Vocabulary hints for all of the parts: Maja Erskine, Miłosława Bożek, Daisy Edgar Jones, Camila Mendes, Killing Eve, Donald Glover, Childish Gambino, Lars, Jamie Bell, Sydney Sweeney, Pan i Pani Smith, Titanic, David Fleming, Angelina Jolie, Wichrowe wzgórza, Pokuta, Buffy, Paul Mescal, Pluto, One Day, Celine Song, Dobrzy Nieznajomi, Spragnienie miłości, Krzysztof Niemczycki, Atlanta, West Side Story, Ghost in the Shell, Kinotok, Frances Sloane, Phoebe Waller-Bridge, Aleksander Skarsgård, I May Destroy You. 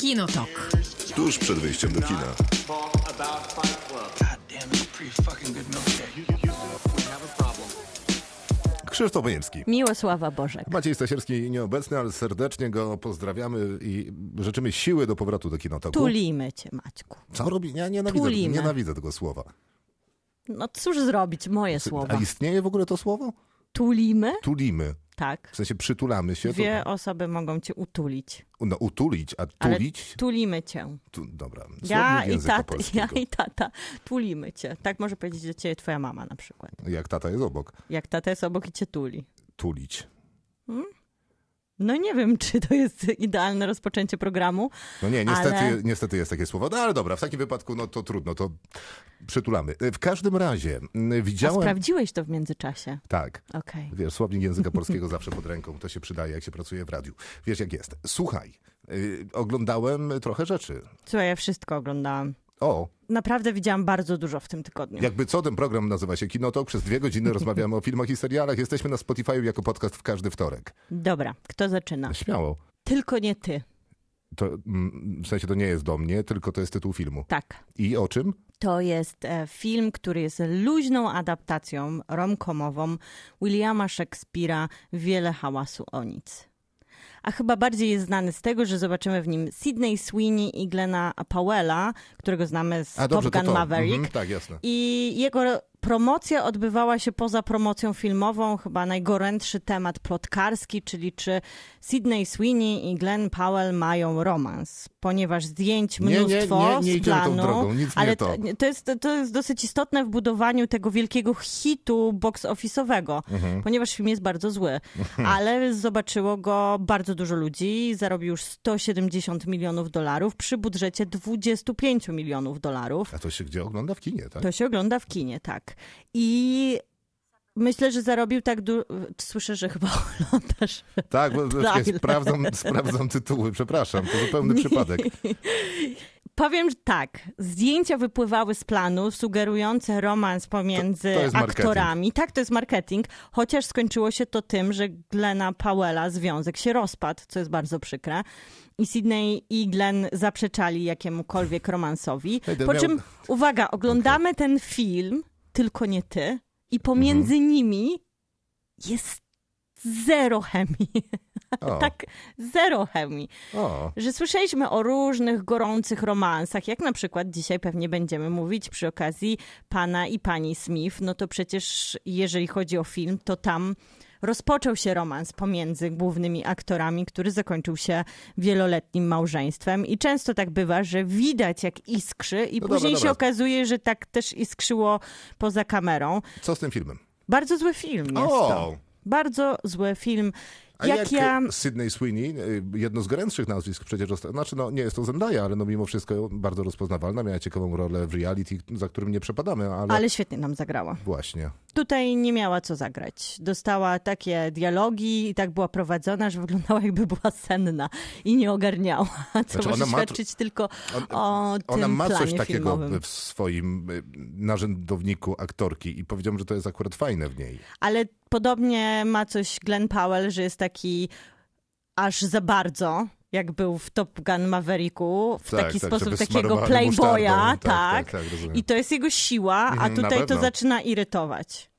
Kinotok. Tuż przed wyjściem do kina. Krzysztof Niemczycki. Miłosława Bożek. Maciej Stasierski nieobecny, ale serdecznie go pozdrawiamy i życzymy siły do powrotu do kinotoku. Tulimy cię, Maćku. Co robi? Ja nienawidzę tego słowa. No cóż zrobić, moje słowa. A istnieje w ogóle to słowo? Tulimy? Tulimy. Tak. W sensie przytulamy się. Dwie osoby mogą cię utulić. No utulić, a tulić? Ale tulimy cię. Dobra. Ja i tata tulimy cię. Tak może powiedzieć do ciebie twoja mama na przykład. Jak tata jest obok. Jak tata jest obok i cię tuli. Tulić. No nie wiem, czy to jest idealne rozpoczęcie programu. No nie, niestety jest takie słowo. No ale dobra, w takim wypadku no to trudno, to przytulamy. W każdym razie widziałem... A sprawdziłeś to w międzyczasie? Tak. Okay. Wiesz, słownik języka polskiego zawsze pod ręką. To się przydaje, jak się pracuje w radiu. Wiesz, jak jest. Słuchaj, oglądałem trochę rzeczy. Słuchaj, ja wszystko oglądałam. O. Naprawdę widziałam bardzo dużo w tym tygodniu. Jakby co, ten program nazywa się Kinotok. Przez 2 godziny rozmawiamy o filmach i serialach. Jesteśmy na Spotify jako podcast w każdy wtorek. Dobra, kto zaczyna? Śmiało. Tylko nie ty. To, w sensie to nie jest do mnie, tylko to jest tytuł filmu. Tak. I o czym? To jest film, który jest luźną adaptacją romkomową Williama Szekspira Wiele hałasu o nic. A chyba bardziej jest znany z tego, że zobaczymy w nim Sydney Sweeney i Glena Powella, którego znamy z Top Gun Maverick. Tak, jasne. I jego promocja odbywała się poza promocją filmową. Chyba najgorętszy temat plotkarski, czyli czy Sydney Sweeney i Glenn Powell mają romans. Ponieważ zdjęć mnóstwo nie z planu. Tą drogą, nic ale nie to. To jest dosyć istotne w budowaniu tego wielkiego hitu box office'owego, ponieważ film jest bardzo zły. Ale zobaczyło go bardzo dużo ludzi. Zarobił już $170 milionów przy budżecie $25 milionów. A to się gdzie ogląda? W kinie, tak? To się ogląda w kinie, tak. I myślę, że zarobił tak dużo... Słyszę, że chyba oglądasz. Tak, bo sprawdzam tytuły, przepraszam, to zupełny przypadek. Powiem, że tak, zdjęcia wypływały z planu, sugerujące romans pomiędzy aktorami. Tak, to jest marketing, chociaż skończyło się to tym, że Glena Powella związek się rozpadł, co jest bardzo przykre. I Sydney i Glenn zaprzeczali jakiemukolwiek romansowi. Po czym, uwaga, oglądamy ten film... Tylko nie ty. I pomiędzy nimi jest zero chemii. Tak, zero chemii. Że słyszeliśmy o różnych gorących romansach, jak na przykład dzisiaj pewnie będziemy mówić przy okazji pana i pani Smith. No to przecież jeżeli chodzi o film, to tam rozpoczął się romans pomiędzy głównymi aktorami, który zakończył się wieloletnim małżeństwem. I często tak bywa, że widać jak iskrzy i później się okazuje, że tak też iskrzyło poza kamerą. Co z tym filmem? Bardzo zły film jest to. Bardzo zły film. A jak Sydney Sweeney, jedno z gorętszych nazwisk przecież, znaczy no nie jest to Zendaya, ale no mimo wszystko bardzo rozpoznawalna, miała ciekawą rolę w reality, za którym nie przepadamy, ale świetnie nam zagrała. Właśnie. Tutaj nie miała co zagrać. Dostała takie dialogi i tak była prowadzona, że wyglądała jakby była senna i nie ogarniała, co znaczy może świadczyć tylko o tym planie. Ona ma coś takiego filmowym w swoim narzędowniku aktorki i powiedziałam, że to jest akurat fajne w niej. Ale podobnie ma coś Glenn Powell, że jest taki aż za bardzo, jak był w Top Gun Mavericku, w taki sposób takiego playboya. Tak. I to jest jego siła, a tutaj to zaczyna irytować.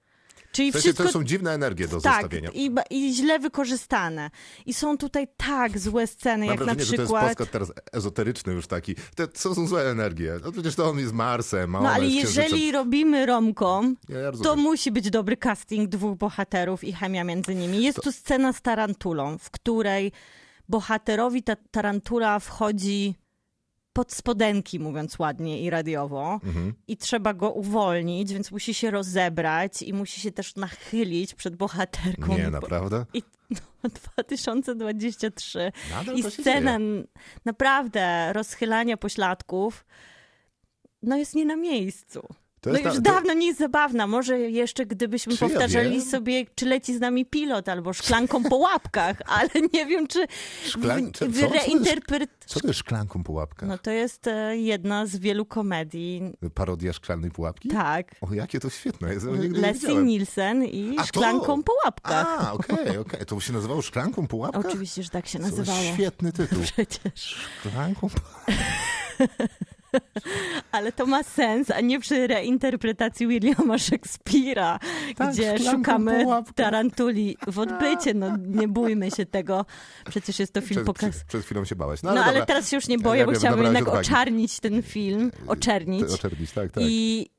Czyli w sensie wszystko... To są dziwne energie do zostawienia. I źle wykorzystane. I są tutaj tak złe sceny, jak na przykład... To jest podcast teraz ezoteryczny już taki. Co są złe energie? No przecież to on jest Marsem, a ale jeżeli robimy romkom, to musi być dobry casting dwóch bohaterów i chemia między nimi. Jest tu scena z tarantulą, w której bohaterowi ta tarantula wchodzi... pod spodenki, mówiąc ładnie i radiowo, i trzeba go uwolnić, więc musi się rozebrać i musi się też nachylić przed bohaterką. Nie, naprawdę? 2023. Nadal i scena naprawdę rozchylania pośladków jest nie na miejscu. No już dawno nie jest zabawna. Może jeszcze gdybyśmy powtarzali sobie, czy leci z nami pilot albo szklanką po łapkach, ale nie wiem, czy Co to jest szklanką po łapkach? No to jest jedna z wielu komedii. Parodia szklanej pułapki? Tak. O, jakie to świetne. Leslie Nielsen i szklanką po łapkach. A, okej. To się nazywało szklanką po łapkach? Oczywiście, że tak się nazywało. Świetny tytuł. Przecież. Szklanką po Ale to ma sens, a nie przy reinterpretacji Williama Szekspira, tak, gdzie szukamy tarantuli w odbycie. No nie bójmy się tego. Przecież jest to film pokaz. Przed chwilą się bałaś. No ale teraz się już nie boję, bo chciałabym jednak oczarnić ten film. Oczernić, tak. I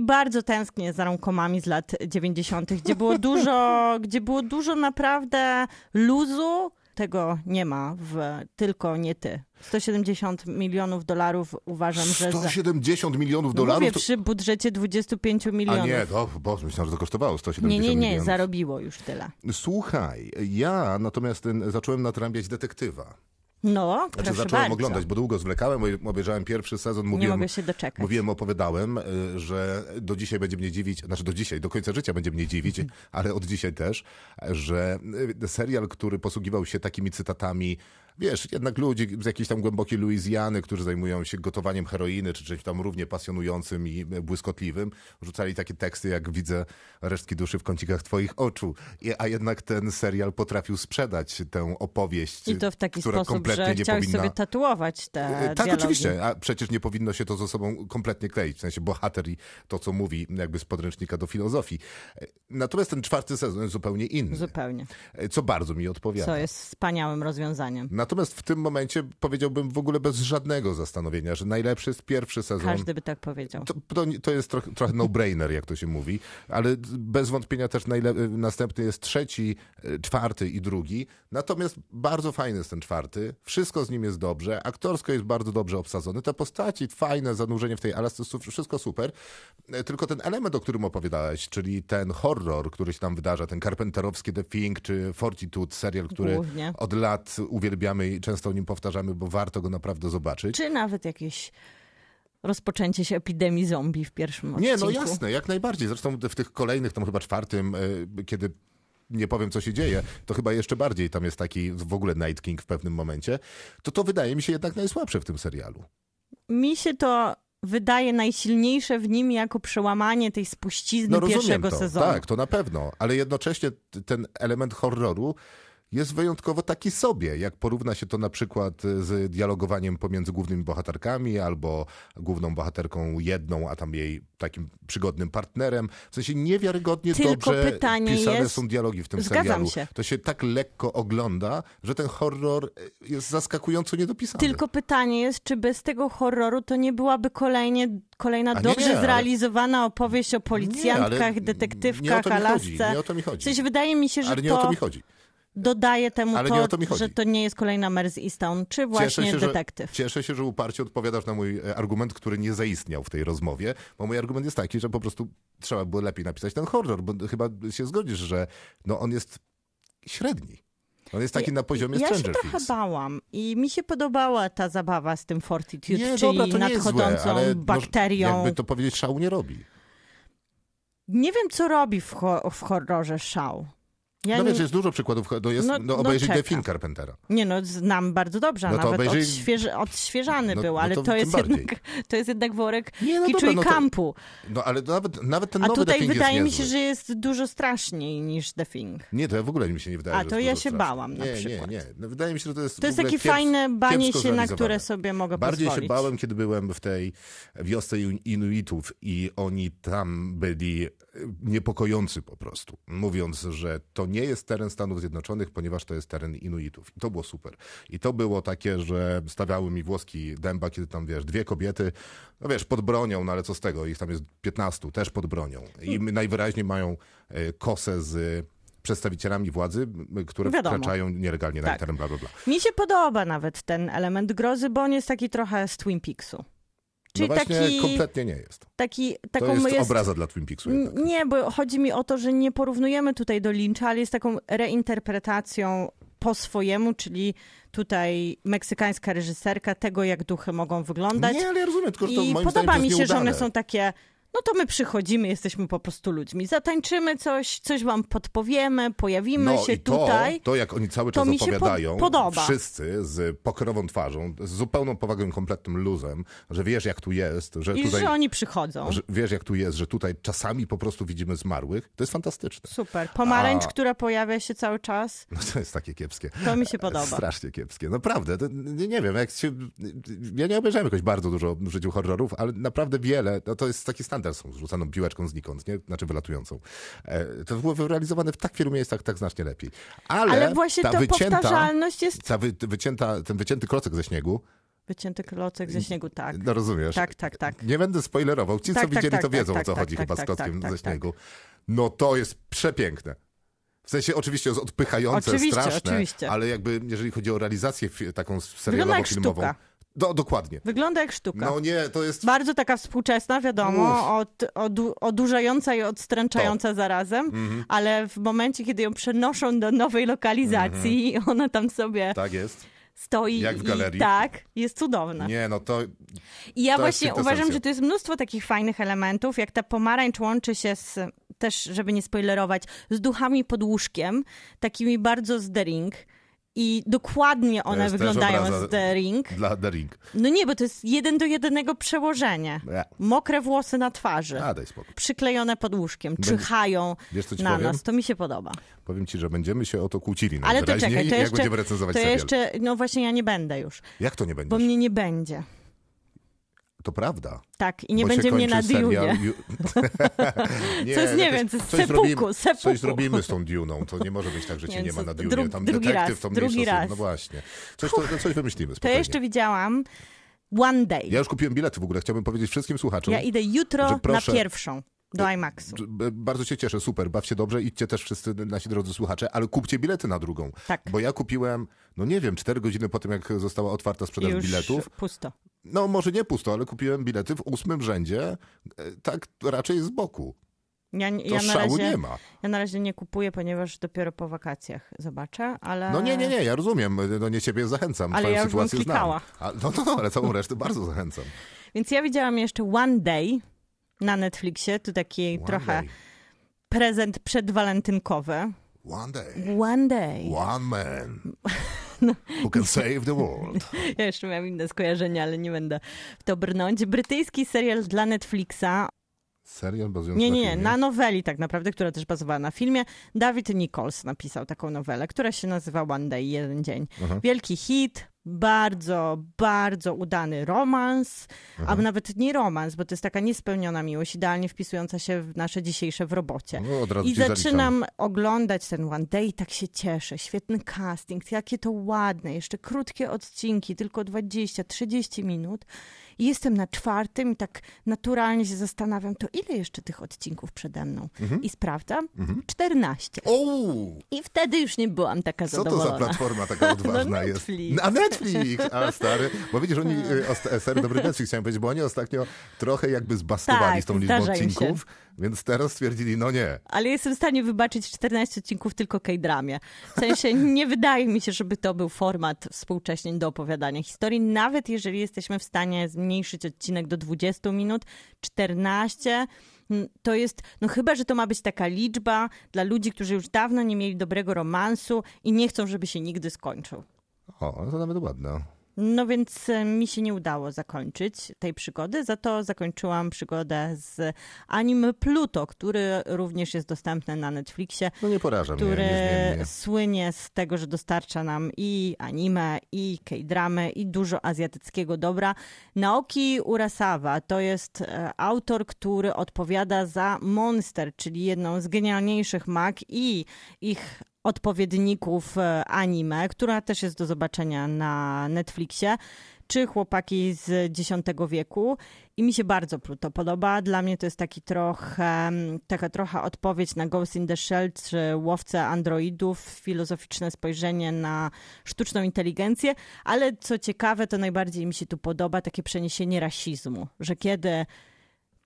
bardzo tęsknię za romkomami z lat 90., gdzie było dużo naprawdę luzu. Tego nie ma tylko nie ty. $170 milionów uważam, że... 170 milionów dolarów? Mówię, przy budżecie 25 milionów. A nie, Boże, myślałem, że to kosztowało 170 milionów. Nie, zarobiło już tyle. Słuchaj, ja natomiast zacząłem natrębiać detektywa. No, proszę zacząłem bardzo. Oglądać, bo długo zwlekałem, obejrzałem pierwszy sezon. Nie mogę się doczekać. Opowiadałem, że do dzisiaj będzie mnie dziwić, do końca życia będzie mnie dziwić, ale od dzisiaj też, że serial, który posługiwał się takimi cytatami, wiesz, jednak ludzi z jakiejś tam głębokiej Luizjany, którzy zajmują się gotowaniem heroiny, czy czymś tam równie pasjonującym i błyskotliwym, rzucali takie teksty, jak widzę resztki duszy w kącikach twoich oczu. A jednak ten serial potrafił sprzedać tę opowieść, i to w taki która sposób, kompletnie że nie chciałeś powinna... sobie tatuować te Tak, dialogi. Oczywiście, a przecież nie powinno się to ze sobą kompletnie kleić, w sensie bohater i to, co mówi jakby z podręcznika do filozofii. Natomiast ten czwarty sezon jest zupełnie inny. Zupełnie. Co bardzo mi odpowiada. Co jest wspaniałym rozwiązaniem. Natomiast w tym momencie powiedziałbym w ogóle bez żadnego zastanowienia, że najlepszy jest pierwszy sezon. Każdy by tak powiedział. To jest trochę no-brainer, jak to się mówi, ale bez wątpienia też następny jest trzeci, czwarty i drugi. Natomiast bardzo fajny jest ten czwarty. Wszystko z nim jest dobrze. Aktorsko jest bardzo dobrze obsadzony. Te postaci, fajne zanurzenie w tej Alasce, wszystko super. Tylko ten element, o którym opowiadałeś, czyli ten horror, który się tam wydarza, ten karpenterowski The Thing czy Fortitude, serial, który głównie od lat uwielbiamy i często o nim powtarzamy, bo warto go naprawdę zobaczyć. Czy nawet jakieś rozpoczęcie się epidemii zombie w pierwszym odcinku. Nie, no jasne, jak najbardziej. Zresztą w tych kolejnych, tam chyba czwartym, kiedy nie powiem, co się dzieje, to chyba jeszcze bardziej tam jest taki w ogóle Night King w pewnym momencie, to wydaje mi się jednak najsłabsze w tym serialu. Mi się to wydaje najsilniejsze w nim jako przełamanie tej spuścizny pierwszego sezonu. Tak, to na pewno, ale jednocześnie ten element horroru jest wyjątkowo taki sobie, jak porówna się to na przykład z dialogowaniem pomiędzy głównymi bohaterkami albo główną bohaterką jedną, a tam jej takim przygodnym partnerem. W sensie niewiarygodnie dobrze pisane są dialogi w tym serialu. To się tak lekko ogląda, że ten horror jest zaskakująco niedopisany. Tylko pytanie jest, czy bez tego horroru to nie byłaby kolejna dobrze zrealizowana opowieść o policjantkach, detektywkach, Alasce. Nie o to mi chodzi. W sensie wydaje mi się, że ale nie o to mi chodzi. Dodaję temu to, że to nie jest kolejna Mers Easton, czy właśnie detektyw. Cieszę się, że uparcie odpowiadasz na mój argument, który nie zaistniał w tej rozmowie, bo mój argument jest taki, że po prostu trzeba było lepiej napisać ten horror, bo chyba się zgodzisz, że on jest średni. On jest taki na poziomie Stranger Things. Ja się trochę bałam i mi się podobała ta zabawa z tym Fortitude, czyli nadchodzącą bakterią. Jakby to powiedzieć, szału nie robi. Nie wiem, co robi w horrorze szał. Wiesz, jest dużo przykładów. Obejrzyj The Thing Carpentera. Znam bardzo dobrze, nawet obejrzyj... odświeżany był, ale to jest jednak worek kiczu i kampu. Ale nawet ten nowy The Thing jest niezły. A tutaj wydaje mi się, że jest dużo straszniej niż The Thing. Nie, to ja w ogóle mi się nie wydaje, że jest dużo straszniej. Bałam na przykład. Nie. Wydaje mi się, że to jest takie fajne banie się, na które sobie mogę pozwolić. Bardziej się bałem, kiedy byłem w tej wiosce Inuitów i oni tam byli niepokojący po prostu, mówiąc, że to nie jest teren Stanów Zjednoczonych, ponieważ to jest teren Inuitów. I to było super. I to było takie, że stawiały mi włoski dęba, kiedy tam, dwie kobiety, pod bronią, ale co z tego? Ich tam jest 15, też pod bronią. I najwyraźniej mają kosę z przedstawicielami władzy, które wkraczają nielegalnie na teren, bla, bla, bla. Mi się podoba nawet ten element grozy, bo on jest taki trochę z Twin Peaksu. Czyli taki, kompletnie nie jest. To jest obraza dla Twin Peaksu jednak. Nie, bo chodzi mi o to, że nie porównujemy tutaj do Lyncha, ale jest taką reinterpretacją po swojemu, czyli tutaj meksykańska reżyserka, tego jak duchy mogą wyglądać. Nie, ale ja rozumiem, tylko że to moim zdaniem to jest nieudane. Podoba mi się, że one są takie no to my przychodzimy, jesteśmy po prostu ludźmi. Zatańczymy coś, coś wam podpowiemy, pojawimy się tutaj. To jak oni cały czas opowiadają, wszyscy z pokerową twarzą, z zupełną powagą i kompletnym luzem, że wiesz jak tu jest. Że i tutaj, że oni przychodzą. Że wiesz jak tu jest, że tutaj czasami po prostu widzimy zmarłych. To jest fantastyczne. Super. Pomarańcz, która pojawia się cały czas. No to jest takie kiepskie. To mi się podoba. Strasznie kiepskie. Naprawdę. To, nie wiem, jak się... Ja nie obejrzałem jakoś bardzo dużo w życiu horrorów, ale naprawdę wiele. No to jest taki standard z rzucaną piłeczką znikąd, nie? Znaczy wylatującą. To było wyrealizowane w tak wielu miejscach tak znacznie lepiej. Ale właśnie ta powtarzalność jest... Ten wycięty klocek ze śniegu. Wycięty klocek ze śniegu, tak. No rozumiesz. Tak. Nie będę spoilerował. Ci, co widzieli, to wiedzą, o co chodzi chyba z klockiem ze śniegu. No to jest przepiękne. W sensie oczywiście jest odpychające, straszne, ale jakby jeżeli chodzi o realizację taką serialowo-filmową... Dokładnie. Wygląda jak sztuka. No nie, to jest... Bardzo taka współczesna, wiadomo, odurzająca i odstręczająca zarazem, ale w momencie, kiedy ją przenoszą do nowej lokalizacji i ona tam sobie... Tak jest. Stoi jak w galerii. I tak, jest cudowna. Nie, no to... I ja to właśnie uważam, że to jest mnóstwo takich fajnych elementów, jak ta pomarańcz łączy się z, też żeby nie spoilerować, z duchami pod łóżkiem, takimi bardzo z The Ring. I dokładnie one wyglądają z The Ring. Dla The Ring. No nie, bo to jest 1:1 przełożenie. Mokre włosy na twarzy. Daj spokój. Przyklejone pod łóżkiem. Czyhają na nas. To mi się podoba. Powiem ci, że będziemy się o to kłócili. Ale to czekaj, to jeszcze... będziemy recenzować serial. No właśnie ja nie będę już. Jak to nie będziesz? Bo mnie nie będzie. To prawda. Tak, i nie będzie mnie na Dune'ie. Nie, coś zrobimy z tą Dune'ą. To nie może być tak, że cię nie ma na Dune'ie. Tam detektyw to mniejszy sposób. No właśnie. Coś wymyślimy. Spokojnie. To jeszcze widziałam One Day. Ja już kupiłem bilety w ogóle. Chciałbym powiedzieć wszystkim słuchaczom. Ja idę jutro na pierwszą. Do IMAX-u. Bardzo się cieszę, super, baw się dobrze, idźcie też wszyscy nasi drodzy słuchacze, ale kupcie bilety na drugą. Tak. Bo ja kupiłem, no nie wiem, 4 godziny po tym, jak została otwarta sprzedaż biletów. Pusto. No może nie pusto, ale kupiłem bilety w 8. rzędzie, tak raczej z boku. Ja na razie nie kupuję, ponieważ dopiero po wakacjach zobaczę, ale... No nie, ja rozumiem, no nie ciebie zachęcam, ale twoją sytuację znam. Ale ja już bym klikała. No, ale całą resztę bardzo zachęcam. Więc ja widziałam jeszcze One Day, na Netflixie, tu taki trochę prezent przedwalentynkowy. One day. One day. One man. Who can save the world. Ja jeszcze miałam inne skojarzenia, ale nie będę w to brnąć. Brytyjski serial dla Netflixa. Serial bazujący na filmie? Na noweli tak naprawdę, która też bazowała na filmie. David Nicholls napisał taką nowelę, która się nazywa One Day, jeden dzień. Wielki hit. Bardzo, bardzo udany romans, a nawet nie romans, bo to jest taka niespełniona miłość, idealnie wpisująca się w nasze dzisiejsze w robocie. I zaczynam oglądać ten One Day i tak się cieszę. Świetny casting, jakie to ładne, jeszcze krótkie odcinki, tylko 20-30 minut. I jestem na 4. i tak naturalnie się zastanawiam, to ile jeszcze tych odcinków przede mną? I sprawdzam, 14. I wtedy już nie byłam taka zadowolona. Co to za platforma taka odważna jest? A Netflix! A stary, bo widzisz, oni, stary dobry Netflix, chciałem powiedzieć, bo oni ostatnio trochę jakby zbastowali z tą liczbą odcinków, więc teraz stwierdzili, no nie. Ale jestem w stanie wybaczyć 14 odcinków tylko K-dramie. W sensie nie wydaje mi się, żeby to był format współcześnie do opowiadania historii, nawet jeżeli jesteśmy w stanie zmniejszyć odcinek do 20 minut, 14... To jest, no chyba, że to ma być taka liczba dla ludzi, którzy już dawno nie mieli dobrego romansu i nie chcą, żeby się nigdy skończył. To nawet ładne. No więc mi się nie udało zakończyć tej przygody, za to zakończyłam przygodę z anime Pluto, który również jest dostępny na Netflixie. No nie poraża mnie, niezmiennie. Słynie z tego, że dostarcza nam i anime, i K-dramy, i dużo azjatyckiego dobra. Naoki Urasawa to jest autor, który odpowiada za Monster, czyli jedną z genialniejszych mag i ich odpowiedników anime, która też jest do zobaczenia na Netflixie, czy Chłopaki z X wieku. I mi się bardzo Pluto podoba. Dla mnie to jest taka trochę odpowiedź na Ghost in the Shell, czy Łowcę Androidów, filozoficzne spojrzenie na sztuczną inteligencję. Ale co ciekawe, to najbardziej mi się tu podoba takie przeniesienie rasizmu, że kiedy...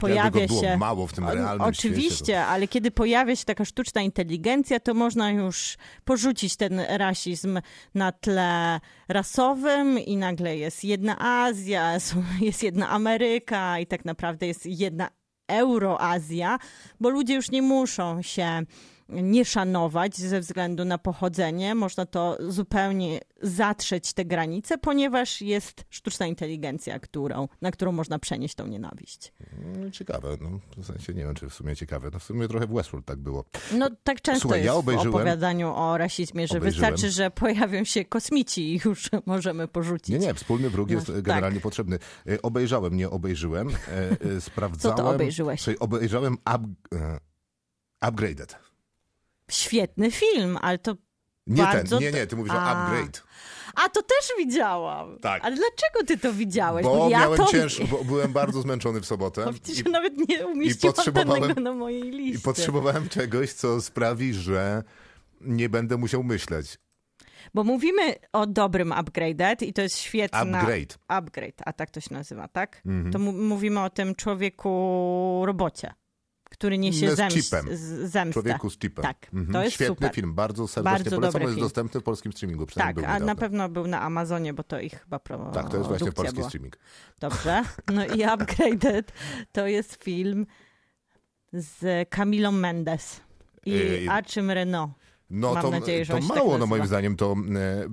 Było mało w tym realnym oczywiście, świecie, to... ale kiedy pojawia się taka sztuczna inteligencja, to można już porzucić ten rasizm na tle rasowym i nagle jest jedna Azja, jest jedna Ameryka i tak naprawdę jest jedna Euroazja, bo ludzie już nie muszą się nie szanować ze względu na pochodzenie. Można to zupełnie zatrzeć te granice, ponieważ jest sztuczna inteligencja, na którą można przenieść tą nienawiść. Ciekawe. No, w sensie nie wiem, czy w sumie ciekawe. No, w sumie trochę w Westworld tak było. No tak często. Słuchaj, jest w opowiadaniu o rasizmie, że wystarczy, że pojawią się kosmici i już możemy porzucić. Nie, wspólny wróg jest generalnie potrzebny. Nie obejrzałem. Sprawdzałem. Co to obejrzyłeś? Czyli obejrzałem Upgraded. Świetny film, ale to ty mówisz o Upgrade. A to też widziałam. Tak. Ale dlaczego ty to widziałeś? Bo byłem bardzo zmęczony w sobotę. Przecież nawet nie umieściłam tego na mojej liście. I potrzebowałem czegoś, co sprawi, że nie będę musiał myśleć. Bo mówimy o dobrym Upgrade'ie i to jest świetna... Upgrade, a tak to się nazywa, tak? Mhm. To mówimy o tym człowieku-robocie, który niesie zemstę. Człowieku z chipem. Tak, to jest świetny film, bardzo serdecznie bardzo polecam. Jest dostępny w polskim streamingu. Tak, a na pewno był na Amazonie, bo to ich chyba produkcja. Tak, to jest właśnie polski streaming. Dobrze. No i Upgraded to jest film z Camilą Mendes i Archim Renault. No mam nadzieję, że to mało, tak moim zdaniem to...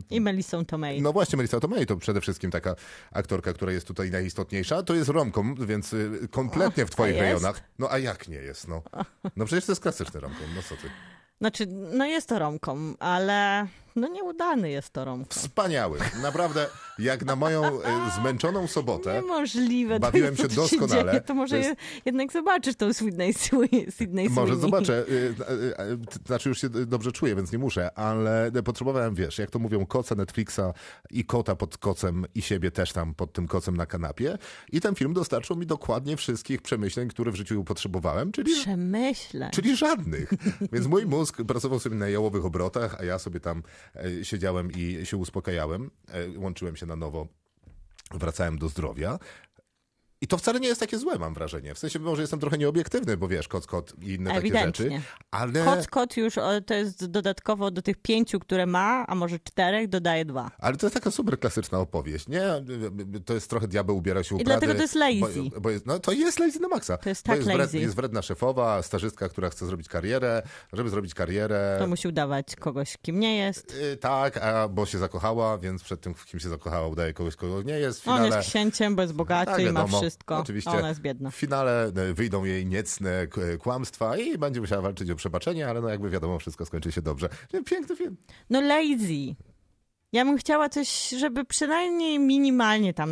I Melissą Tomei. No właśnie, Melissa Tomei to przede wszystkim taka aktorka, która jest tutaj najistotniejsza. To jest romcom, więc kompletnie w twoich rejonach. No a jak nie jest? No przecież to jest klasyczny romcom, no co ty. Znaczy, no jest to romcom, ale no nieudany jest to romcom. Wspaniały. Naprawdę, jak na moją zmęczoną sobotę. Niemożliwe. Bawiłem się doskonale. To może jednak zobaczysz tą Sydney Sweeney. Może zobaczę. Znaczy już się dobrze czuję, więc nie muszę, ale potrzebowałem, wiesz, jak to mówią, koca Netflixa i kota pod kocem i siebie też tam pod tym kocem na kanapie. I ten film dostarczył mi dokładnie wszystkich przemyśleń, które w życiu potrzebowałem. Czyli żadnych. Więc mój mózg pracował sobie na jałowych obrotach, a ja sobie tam siedziałem i się uspokajałem, łączyłem się na nowo, wracałem do zdrowia. I to wcale nie jest takie złe, mam wrażenie. W sensie może jestem trochę nieobiektywny, bo wiesz, kot i inne takie rzeczy. Ale... Kot już to jest dodatkowo do tych 5, które ma, a może 4, dodaje 2. Ale to jest taka super klasyczna opowieść, nie? To jest trochę diabeł ubiera się u prady. I dlatego to jest lazy. To jest lazy na maksa. To jest lazy. Jest wredna szefowa, stażystka, która chce zrobić karierę. Żeby zrobić karierę... To musi udawać kogoś, kim nie jest. Tak, bo się zakochała, więc przed tym, kim się zakochała, udaje kogoś, kogo nie jest. W finale... On jest księciem, bo jest bogaty i ma wszystko. Oczywiście. Ona jest biedna. W finale wyjdą jej niecne kłamstwa i będzie musiała walczyć o przebaczenie, ale jakby wiadomo, wszystko skończy się dobrze. Piękny film. No lazy. Ja bym chciała coś, żeby przynajmniej minimalnie tam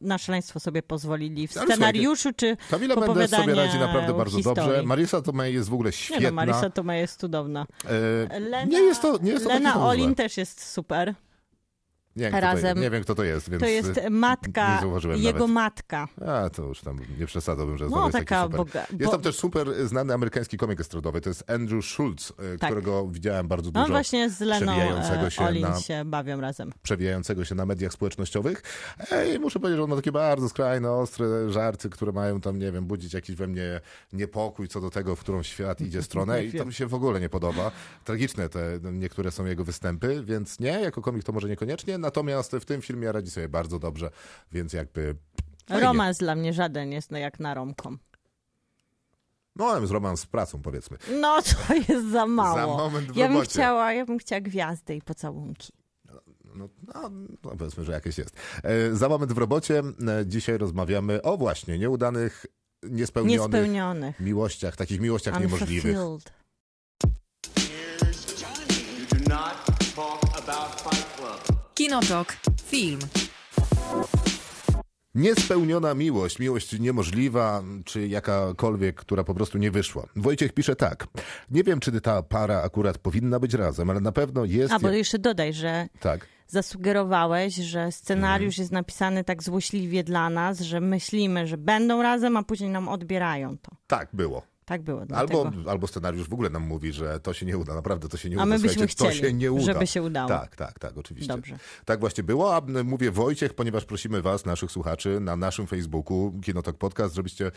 na szaleństwo sobie pozwolili w scenariuszu czy w opowiadaniu. Camila Mendes sobie radzi naprawdę bardzo dobrze. Marisa Tomei jest w ogóle świetna. Nie, no Marisa Tomei jest cudowna. Nie jest to Lena Olin też jest super. Nie wiem, kto to jest, więc... To jest matka, jego matka. A, to już tam nie przesadzałbym, że znowu jest taki super. Jest tam też super znany amerykański komik estradowy, to jest Andrew Schultz, którego widziałem bardzo dużo. On właśnie z Leną Olin się bawią razem. Przewijającego się na mediach społecznościowych. I muszę powiedzieć, że on ma takie bardzo skrajne, ostre żarty, które mają tam, nie wiem, budzić jakiś we mnie niepokój co do tego, w którą świat idzie stronę i to mi się w ogóle nie podoba. Tragiczne te niektóre są jego występy, więc nie, jako komik to może niekoniecznie. Natomiast w tym filmie radzi sobie bardzo dobrze, więc jakby... Fajnie. Romans dla mnie żaden jest jak na romkom. No, jest romans z pracą, powiedzmy. No, to jest za mało. Za moment w ja bym chciała gwiazdy i pocałunki. No, powiedzmy, że jakieś jest. Za moment w robocie dzisiaj rozmawiamy o właśnie nieudanych, niespełnionych miłościach, takich miłościach niemożliwych. Kinotok. Film. Niespełniona miłość, miłość niemożliwa, czy jakakolwiek, która po prostu nie wyszła. Wojciech pisze tak. Nie wiem, czy ta para akurat powinna być razem, ale na pewno jest... A, bo jeszcze dodaj, że zasugerowałeś, że scenariusz jest napisany tak złośliwie dla nas, że myślimy, że będą razem, a później nam odbierają to. Tak było. Tak było. Albo scenariusz w ogóle nam mówi, że to się nie uda. Naprawdę to się nie uda. A my byśmy chcieli, to się nie uda, żeby się udało. Tak, oczywiście. Dobrze. Tak właśnie było, a mówię Wojciech, ponieważ prosimy was, naszych słuchaczy, na naszym Facebooku Kinotok Podcast, żebyście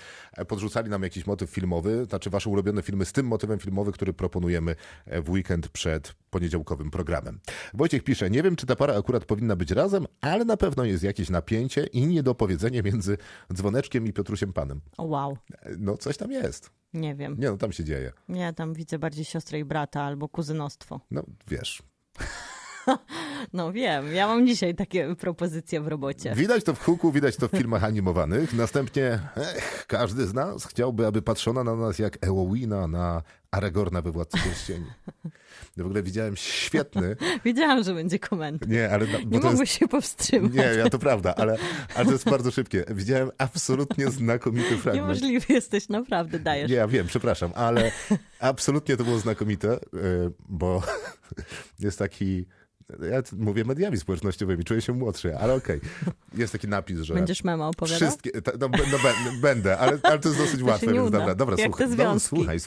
podrzucali nam jakiś motyw filmowy, znaczy wasze ulubione filmy z tym motywem filmowy, który proponujemy w weekend przed poniedziałkowym programem. Wojciech pisze, nie wiem, czy ta para akurat powinna być razem, ale na pewno jest jakieś napięcie i niedopowiedzenie między Dzwoneczkiem i Piotrusiem Panem. O, wow. No coś tam jest. Nie wiem. Nie, no tam się dzieje. Ja tam widzę bardziej siostrę i brata albo kuzynostwo. No wiesz. No wiem, ja mam dzisiaj takie propozycje w robocie. Widać to w Hooku, widać to w filmach animowanych. Następnie każdy z nas chciałby, aby patrzono na nas jak Eowina na Aragorna we Władcy Pierścieni. W ogóle widziałem świetny... Wiedziałam, że będzie komentarz. Nie, ale... Nie mogłeś się powstrzymać. Nie, ja to prawda, ale to jest bardzo szybkie. Widziałem absolutnie znakomity fragment. Niemożliwy jesteś, naprawdę dajesz. Nie, ja wiem, przepraszam, ale absolutnie to było znakomite, bo jest taki... Ja mówię mediami społecznościowymi, czuję się młodszy, ale okej. Jest taki napis, że... Będziesz mema opowiadał? Będę, ale to jest dosyć łatwe. Więc dobra, słuchaj.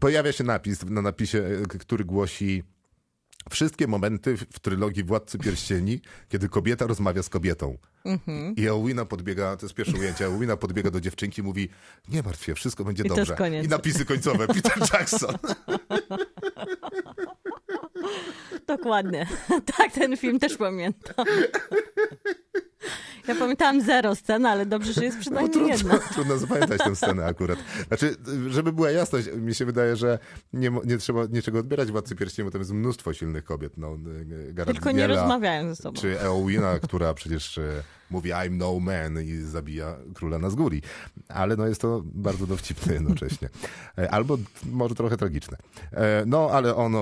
Pojawia się napis na napisie, który głosi: wszystkie momenty w trylogii Władcy Pierścieni, kiedy kobieta rozmawia z kobietą. I Eowina podbiega, to jest pierwsze ujęcie, Eowina podbiega do dziewczynki i mówi: nie martw się, wszystko będzie dobrze. I napisy końcowe, Peter Jackson. Dokładnie. Tak, ten film też pamiętam. Ja pamiętałam 0 scen, ale dobrze, że jest przynajmniej jedna. Trudno zapamiętać tę scenę akurat. Znaczy, żeby była jasność, mi się wydaje, że nie trzeba niczego odbierać Władcy Pierścieni, bo tam jest mnóstwo silnych kobiet. No, tylko nie rozmawiają ze sobą. Czy Eowina, która przecież mówi I'm no man i zabija króla Nazguli. Ale no jest to bardzo dowcipne jednocześnie. Albo może trochę tragiczne. No, ale on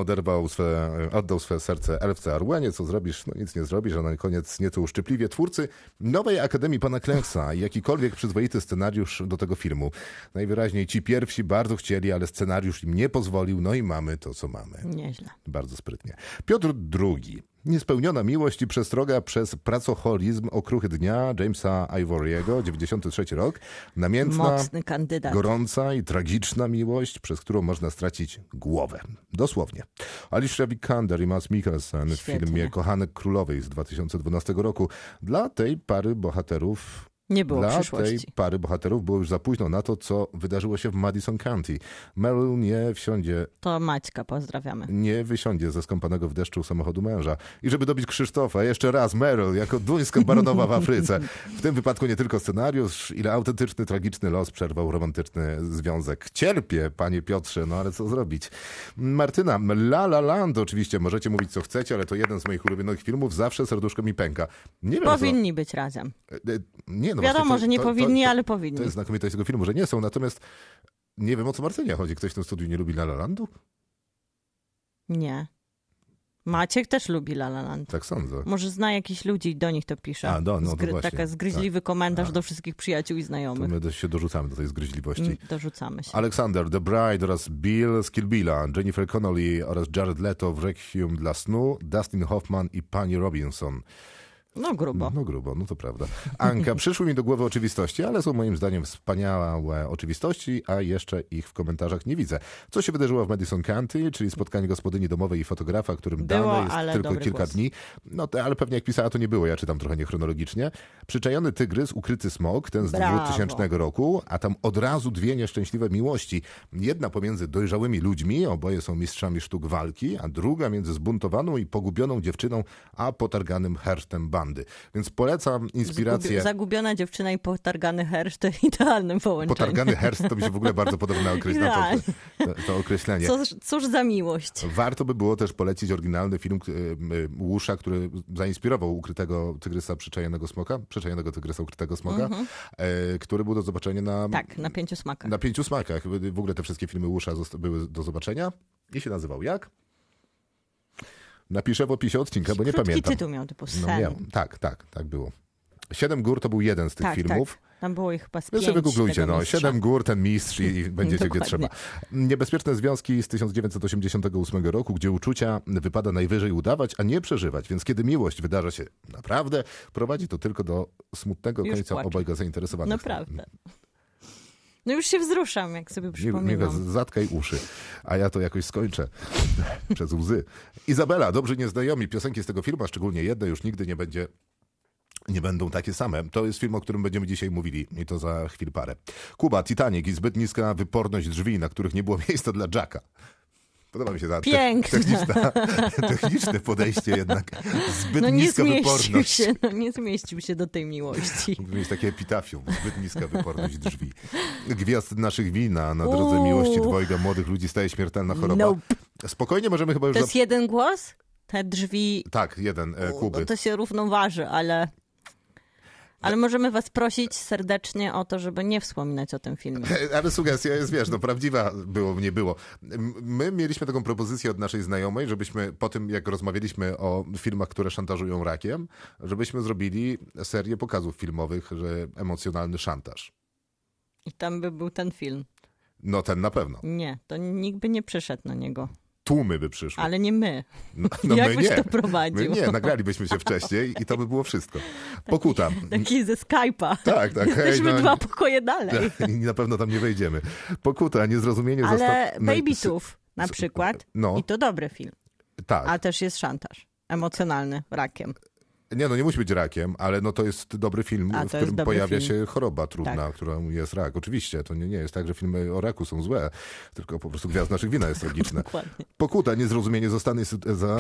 oddał swe serce elfce Arwenie. Co zrobisz? No nic nie zrobisz, a na koniec nieco uszczypliwie twórcy Nowej Akademii Pana Klęksa i jakikolwiek przyzwoity scenariusz do tego filmu. Najwyraźniej ci pierwsi bardzo chcieli, ale scenariusz im nie pozwolił. No i mamy to, co mamy. Nieźle. Bardzo sprytnie. Piotr II. Niespełniona miłość i przestroga przez pracoholizm, Okruchy dnia Jamesa Ivory'ego, 93 rok. Namiętna, gorąca i tragiczna miłość, przez którą można stracić głowę. Dosłownie. Alicia Vikander i Mads Mikkelsen w filmie Kochanek Królowej z 2012 roku. Dla tej pary bohaterów... Nie było dla tej pary bohaterów było już za późno na to, co wydarzyło się w Madison County. Meryl nie wsiądzie... To Maćka, pozdrawiamy. Nie wysiądzie ze skąpanego w deszczu samochodu męża. I żeby dobić Krzysztofa, jeszcze raz Meryl jako duńska baronowa w Afryce. W tym wypadku nie tylko scenariusz, ile autentyczny, tragiczny los przerwał romantyczny związek. Cierpię, panie Piotrze, no ale co zrobić? Martyna, La La Land oczywiście. Możecie mówić, co chcecie, ale to jeden z moich ulubionych filmów. Zawsze serduszko mi pęka. Nie wiem, powinni być razem. Nie, no wiadomo, właśnie, że nie powinni, ale powinni. To jest znakomitość tego filmu, że nie są. Natomiast nie wiem, o co Martynie chodzi. Ktoś w tym studiu nie lubi La La Landu? Nie. Maciek też lubi La La Land. Tak sądzę. Może zna jakichś ludzi i do nich to pisze. Taki zgryźliwy komentarz do wszystkich przyjaciół i znajomych. To my się dorzucamy do tej zgryźliwości. Dorzucamy się. Alexander, The Bride oraz Bill z Kill Billa, Jennifer Connelly oraz Jared Leto w Requiem dla snu, Dustin Hoffman i pani Robinson. No grubo, no to prawda. Anka, przyszły mi do głowy oczywistości, ale są moim zdaniem wspaniałe oczywistości, a jeszcze ich w komentarzach nie widzę. Co się wydarzyło w Madison County, czyli spotkanie gospodyni domowej i fotografa, którym dane jest tylko kilka dni. No ale pewnie jak pisała, to nie było. Ja czytam trochę niechronologicznie. Przyczajony tygrys, ukryty smok, ten z 2000 roku, a tam od razu dwie nieszczęśliwe miłości. Jedna pomiędzy dojrzałymi ludźmi, oboje są mistrzami sztuk walki, a druga między zbuntowaną i pogubioną dziewczyną, a potarganym hersztem bandy. Więc polecam inspirację. Zagubiona dziewczyna i potargany hersz to idealne połączenie. Potargany hersz to mi się w ogóle bardzo podobne to określenie. Cóż za miłość. Warto by było też polecić oryginalny film Łusza, który zainspirował ukrytego tygrysa, ukrytego smoka, który był do zobaczenia na... Tak, na 5 smakach. Na 5 smakach. W ogóle te wszystkie filmy Łusza były do zobaczenia i się nazywał jak? Napiszę w opisie odcinka, bo nie pamiętam. Krótki tytuł miał typu sen. Tak było. 7 gór to był jeden z tych filmów. Tak. Tam było ich chyba z 5. Wygooglujcie, 7 gór, ten mistrz i będziecie gdzie trzeba. Niebezpieczne związki z 1988 roku, gdzie uczucia wypada najwyżej udawać, a nie przeżywać. Więc kiedy miłość wydarza się naprawdę, prowadzi to tylko do smutnego końca obojga zainteresowanych. Naprawdę. No już się wzruszam, jak sobie przypominam. Zatkaj uszy, a ja to jakoś skończę przez łzy. Izabela, Dobrzy Nieznajomi. Piosenki z tego filmu, a szczególnie jedna, już nigdy nie będą takie same. To jest film, o którym będziemy dzisiaj mówili i to za chwil parę. Kuba, Titanic i zbyt niska wyporność drzwi, na których nie było miejsca dla Jacka. Podoba mi się ta techniczne podejście jednak. Zbyt niska wyporność. Nie zmieścił się do tej miłości. Mógłby mieć takie epitafium. Zbyt niska wyporność drzwi. Gwiazd naszych wina. Na drodze miłości dwojga młodych ludzi staje śmiertelna choroba. Nope. Spokojnie możemy chyba już... To jest jeden głos? Te drzwi... Tak, jeden. Kuby. To się równoważy, ale... Ale możemy was prosić serdecznie o to, żeby nie wspominać o tym filmie. Ale sugestia jest, wiesz, no prawdziwa było, nie było. My mieliśmy taką propozycję od naszej znajomej, żebyśmy po tym, jak rozmawialiśmy o filmach, które szantażują rakiem, żebyśmy zrobili serię pokazów filmowych, że emocjonalny szantaż. I tam by był ten film. No ten na pewno. Nie, to nikt by nie przyszedł na niego. Tłumy by przyszły. Ale nie my. No jak my byś nie. To prowadził? My nie, nagralibyśmy się wcześniej i to by było wszystko. Pokuta. Taki ze Skype'a. Tak, tak. Jesteśmy dwa pokoje dalej. I na pewno tam nie wejdziemy. Pokuta, niezrozumienie... Ale Baby Tooth na przykład. No. I to dobry film. Tak. A też jest szantaż emocjonalny rakiem. Nie, no nie musi być rakiem, ale no to jest dobry film, w którym pojawia się choroba trudna, tak, którą jest rak. Oczywiście, to nie jest tak, że filmy o raku są złe, tylko po prostu Gwiazd naszych wina jest tragiczne. Pokuta, niezrozumienie zastanej...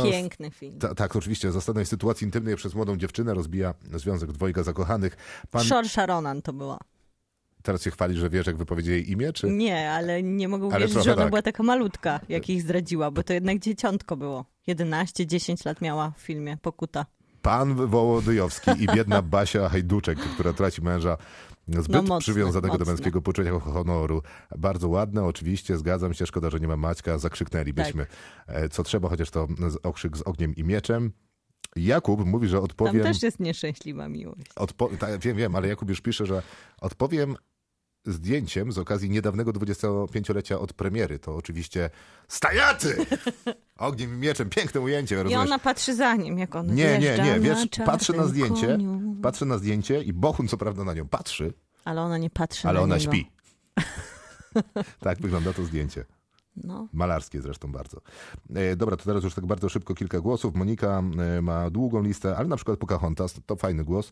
Piękny film. Tak, oczywiście, zastanej sytuacji intymnej przez młodą dziewczynę rozbija związek dwojga zakochanych. Saoirse Ronan to była. Teraz się chwali, że wiesz, jak wypowiedzi jej imię? Czy... Nie, ale nie mogę uwierzyć, że ona była taka malutka, jak ich zdradziła, bo to jednak dzieciątko było. 11-10 lat miała w filmie Pokuta. Pan Wołodyjowski i biedna Basia Hajduczek, która traci męża zbyt przywiązanego do męskiego poczucia honoru. Bardzo ładne, oczywiście, zgadzam się, szkoda, że nie ma Maćka, zakrzyknęlibyśmy co trzeba, chociaż to okrzyk z Ogniem i Mieczem. Jakub mówi, że odpowiem... Tam też jest nieszczęśliwa miłość. Wiem, ale Jakub już pisze, że odpowiem zdjęciem z okazji niedawnego 25-lecia od premiery. To oczywiście stajaty! Ogniem i Mieczem, piękne ujęcie. Rozumiesz? I ona patrzy za nim, jak on nie, wiesz, patrzy na zdjęcie i Bohun co prawda na nią patrzy. Ale ona nie patrzy na niego. Ale ona śpi. Tak wygląda to zdjęcie. No. Malarskie zresztą bardzo. Dobra, to teraz już tak bardzo szybko kilka głosów. Monika ma długą listę, ale na przykład Pocahontas to fajny głos.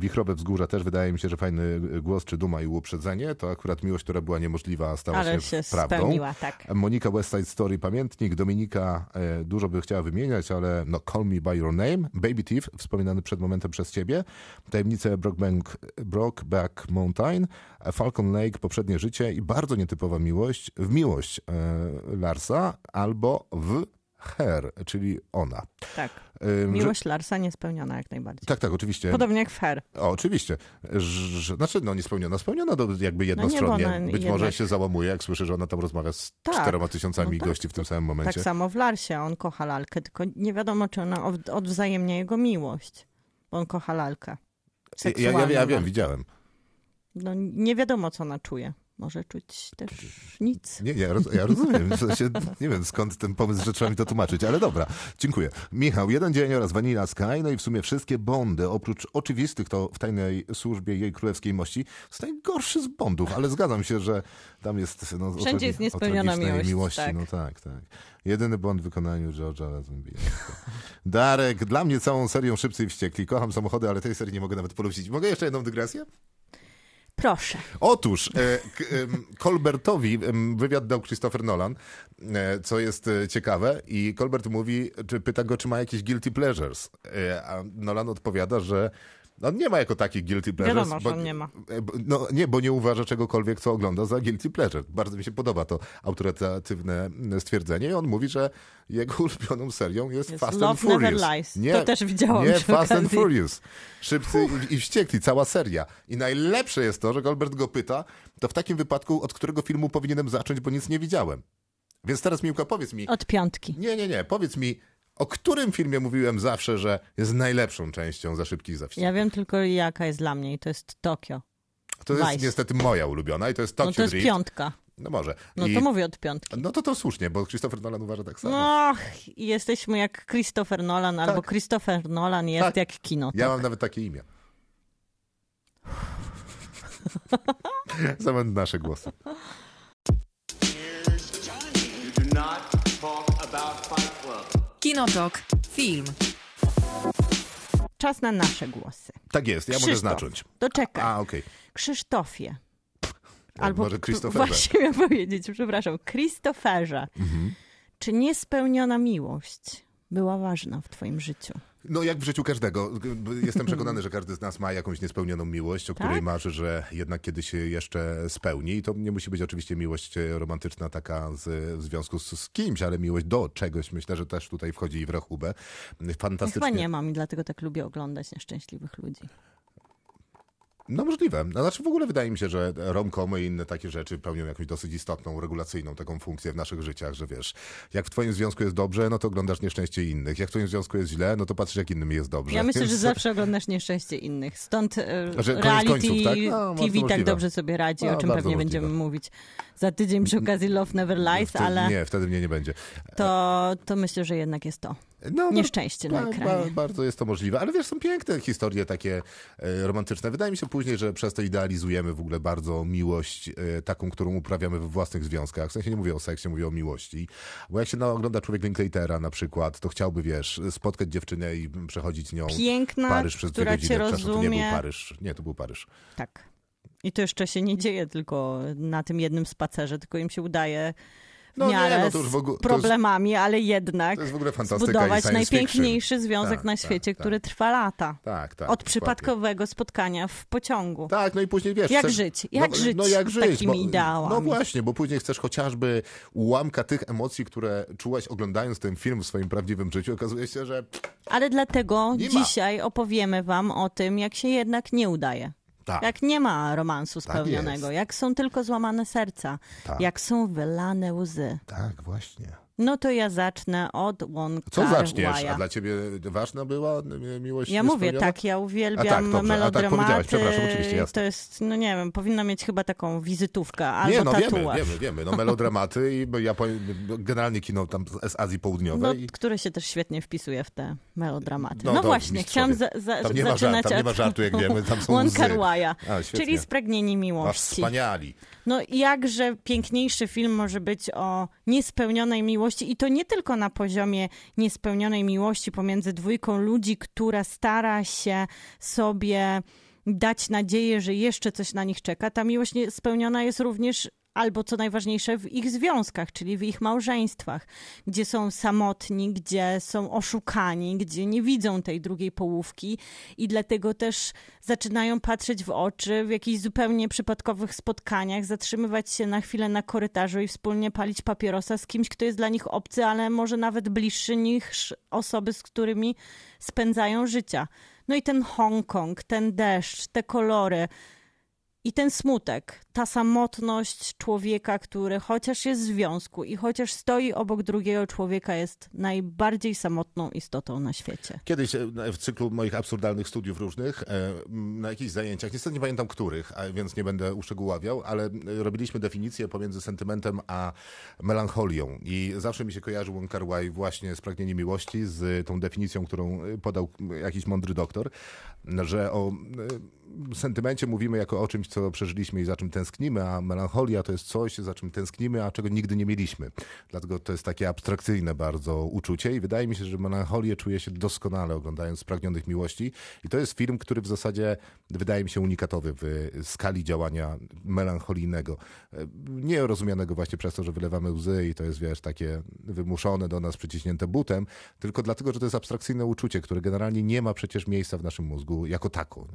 Wichrowe Wzgórza też wydaje mi się, że fajny głos, czy Duma i Uprzedzenie. To akurat miłość, która była niemożliwa, stała się prawdą. Spełniła, tak. Monika, West Side Story, Pamiętnik. Dominika dużo by chciała wymieniać, ale no Call Me By Your Name. Baby Thief, wspominany przed momentem przez ciebie. Tajemnice Brokeback Mountain. Falcon Lake, Poprzednie życie i bardzo nietypowa miłość w Miłość Larsa albo w Her, czyli Ona. Tak. Miłość Larsa niespełniona jak najbardziej. Tak, tak, oczywiście. Podobnie jak w Her. O, oczywiście. Znaczy, no niespełniona. Spełniona jakby jednostronnie. Może się załamuje, jak słyszy, że ona tam rozmawia z 4000 gości w tym samym momencie. Tak samo w Larsie. On kocha lalkę, tylko nie wiadomo, czy ona odwzajemnia jego miłość. Bo on kocha lalkę. Ja wiem, widziałem. No nie wiadomo, co ona czuje. Może czuć też nic. Nie, ja rozumiem. W sensie, nie wiem, skąd ten pomysł, że trzeba mi to tłumaczyć, ale dobra. Dziękuję. Michał, Jeden dzień oraz Vanilla Sky, no i w sumie wszystkie Bondy, oprócz oczywistych, to w Tajnej służbie jej królewskiej mości, jest najgorszy z Bondów, ale zgadzam się, że tam jest... No, wszędzie jest niespełniona miłość. Tak. No tak. Jedyny Bond w wykonaniu George'a Lazenby. Darek, dla mnie całą serią Szybcy i Wściekli. Kocham samochody, ale tej serii nie mogę nawet polubić. Mogę jeszcze jedną dygresję? Proszę. Otóż Colbertowi wywiad dał Christopher Nolan, co jest ciekawe, i Colbert mówi, czy pyta go, czy ma jakieś guilty pleasures, a Nolan odpowiada, że on nie ma jako takich guilty pleasures. Wiadomo, że on nie ma. Bo nie uważa czegokolwiek, co ogląda, za guilty pleasure. Bardzo mi się podoba to autorytatywne stwierdzenie i on mówi, że jego ulubioną serią jest Fast and Furious. Nie, to też widziałam. Nie, Fast and Furious. Szybcy i Wściekli, cała seria. I najlepsze jest to, że Colbert go pyta, to w takim wypadku od którego filmu powinienem zacząć, bo nic nie widziałem. Więc teraz, Miłka, powiedz mi... Od piątki. Nie, powiedz mi... O którym filmie mówiłem zawsze, że jest najlepszą częścią Za szybkich i za wściekłych? Ja wiem tylko, jaka jest dla mnie i to jest Tokio. To jest niestety moja ulubiona i to jest Tokio Drift. No to jest piątka. No może. No to mówię od piątki. No to słusznie, bo Christopher Nolan uważa tak samo. Jesteśmy jak Christopher Nolan, tak. Albo Christopher Nolan jest jak kino. Ja mam nawet takie imię. Same nasze głosy. Kinotok, film. Czas na nasze głosy. Tak jest, ja mogę zacząć. Doczekaj. Okay. Krzysztofie. Albo może Krzysztoferze. Właśnie miałam powiedzieć, przepraszam. Krzysztoferze. Mhm. Czy niespełniona miłość była ważna w twoim życiu? No jak w życiu każdego. Jestem przekonany, że każdy z nas ma jakąś niespełnioną miłość, o której marzy, że jednak kiedyś się jeszcze spełni. I to nie musi być oczywiście miłość romantyczna taka w związku z kimś, ale miłość do czegoś. Myślę, że też tutaj wchodzi w rachubę. Fantastycznie. Ja chyba nie mam i dlatego tak lubię oglądać nieszczęśliwych ludzi. No możliwe. Znaczy w ogóle wydaje mi się, że romkomy i inne takie rzeczy pełnią jakąś dosyć istotną, regulacyjną taką funkcję w naszych życiach, że wiesz, jak w twoim związku jest dobrze, no to oglądasz nieszczęście innych. Jak w twoim związku jest źle, no to patrzysz, jak innym jest dobrze. Ja myślę, że zawsze oglądasz nieszczęście innych. Stąd reality końców, tak? No, TV tak dobrze sobie radzi, no, o czym pewnie możliwe. Będziemy mówić za tydzień przy okazji Love Never Lies, ale... Nie, wtedy mnie nie będzie. To myślę, że jednak jest to. No, nieszczęście na ekranie. Bardzo jest to możliwe, ale wiesz, są piękne historie takie romantyczne. Wydaje mi się później, że przez to idealizujemy w ogóle bardzo miłość taką, którą uprawiamy we własnych związkach. W sensie nie mówię o seksie, mówię o miłości. Bo jak się ogląda człowiek Linklatera na przykład, to chciałby, wiesz, spotkać dziewczynę i przechodzić nią piękna, Paryż przez 2 godziny. Rozumie... To nie był Paryż. Nie, to był Paryż. Tak. I to jeszcze się nie dzieje tylko na tym jednym spacerze, tylko im się udaje... problemami, ale jednak to jest w ogóle fantastyka zbudować najpiękniejszy związek na świecie, który trwa lata. Tak, od przypadkowego spotkania w pociągu. Tak, no i później wiesz... Jak żyć takimi ideałami. No właśnie, bo później chcesz chociażby ułamka tych emocji, które czułaś oglądając ten film w swoim prawdziwym życiu. Okazuje się, że... Ale dlatego dzisiaj opowiemy wam o tym, jak się jednak nie udaje. Tak. Jak nie ma romansu spełnionego, jak są tylko złamane serca, jak są wylane łzy. Tak, właśnie. No to ja zacznę od Wong Kar-waja. Co zaczniesz? A dla ciebie ważna była miłość? Ja mówię tak, ja uwielbiam melodramaty. Przepraszam, oczywiście, jasne. To jest, no nie wiem, powinna mieć chyba taką wizytówkę albo tatuaż. Wiemy. No melodramaty i generalnie kino tam z Azji Południowej. No, które się też świetnie wpisuje w te melodramaty. No właśnie, chciałam zaczynać od... Tam nie ma żartu, jak wiemy, tam są łzy. Wong Kar-waja, czyli Spragnieni Miłości. Wspaniali. No jakże piękniejszy film może być o niespełnionej miłości, i to nie tylko na poziomie niespełnionej miłości pomiędzy 2 ludzi, która stara się sobie dać nadzieję, że jeszcze coś na nich czeka. Ta miłość niespełniona jest również, albo co najważniejsze, w ich związkach, czyli w ich małżeństwach, gdzie są samotni, gdzie są oszukani, gdzie nie widzą tej drugiej połówki i dlatego też zaczynają patrzeć w oczy w jakichś zupełnie przypadkowych spotkaniach, zatrzymywać się na chwilę na korytarzu i wspólnie palić papierosa z kimś, kto jest dla nich obcy, ale może nawet bliższy niż osoby, z którymi spędzają życia. No i ten Hongkong, ten deszcz, te kolory... I ten smutek, ta samotność człowieka, który chociaż jest w związku i chociaż stoi obok drugiego człowieka, jest najbardziej samotną istotą na świecie. Kiedyś w cyklu moich absurdalnych studiów różnych, na jakichś zajęciach, niestety nie pamiętam których, więc nie będę uszczegóławiał, ale robiliśmy definicję pomiędzy sentymentem a melancholią. I zawsze mi się kojarzył Wong Kar-wai właśnie z Pragnieniem Miłości, z tą definicją, którą podał jakiś mądry doktor, że o... W sentymencie mówimy jako o czymś, co przeżyliśmy i za czym tęsknimy, a melancholia to jest coś, za czym tęsknimy, a czego nigdy nie mieliśmy. Dlatego to jest takie abstrakcyjne bardzo uczucie i wydaje mi się, że melancholię czuję się doskonale oglądając Spragnionych Miłości i to jest film, który w zasadzie wydaje mi się unikatowy w skali działania melancholijnego. Nie rozumianego właśnie przez to, że wylewamy łzy i to jest, wiesz, takie wymuszone do nas, przyciśnięte butem, tylko dlatego, że to jest abstrakcyjne uczucie, które generalnie nie ma przecież miejsca w naszym mózgu jako tako.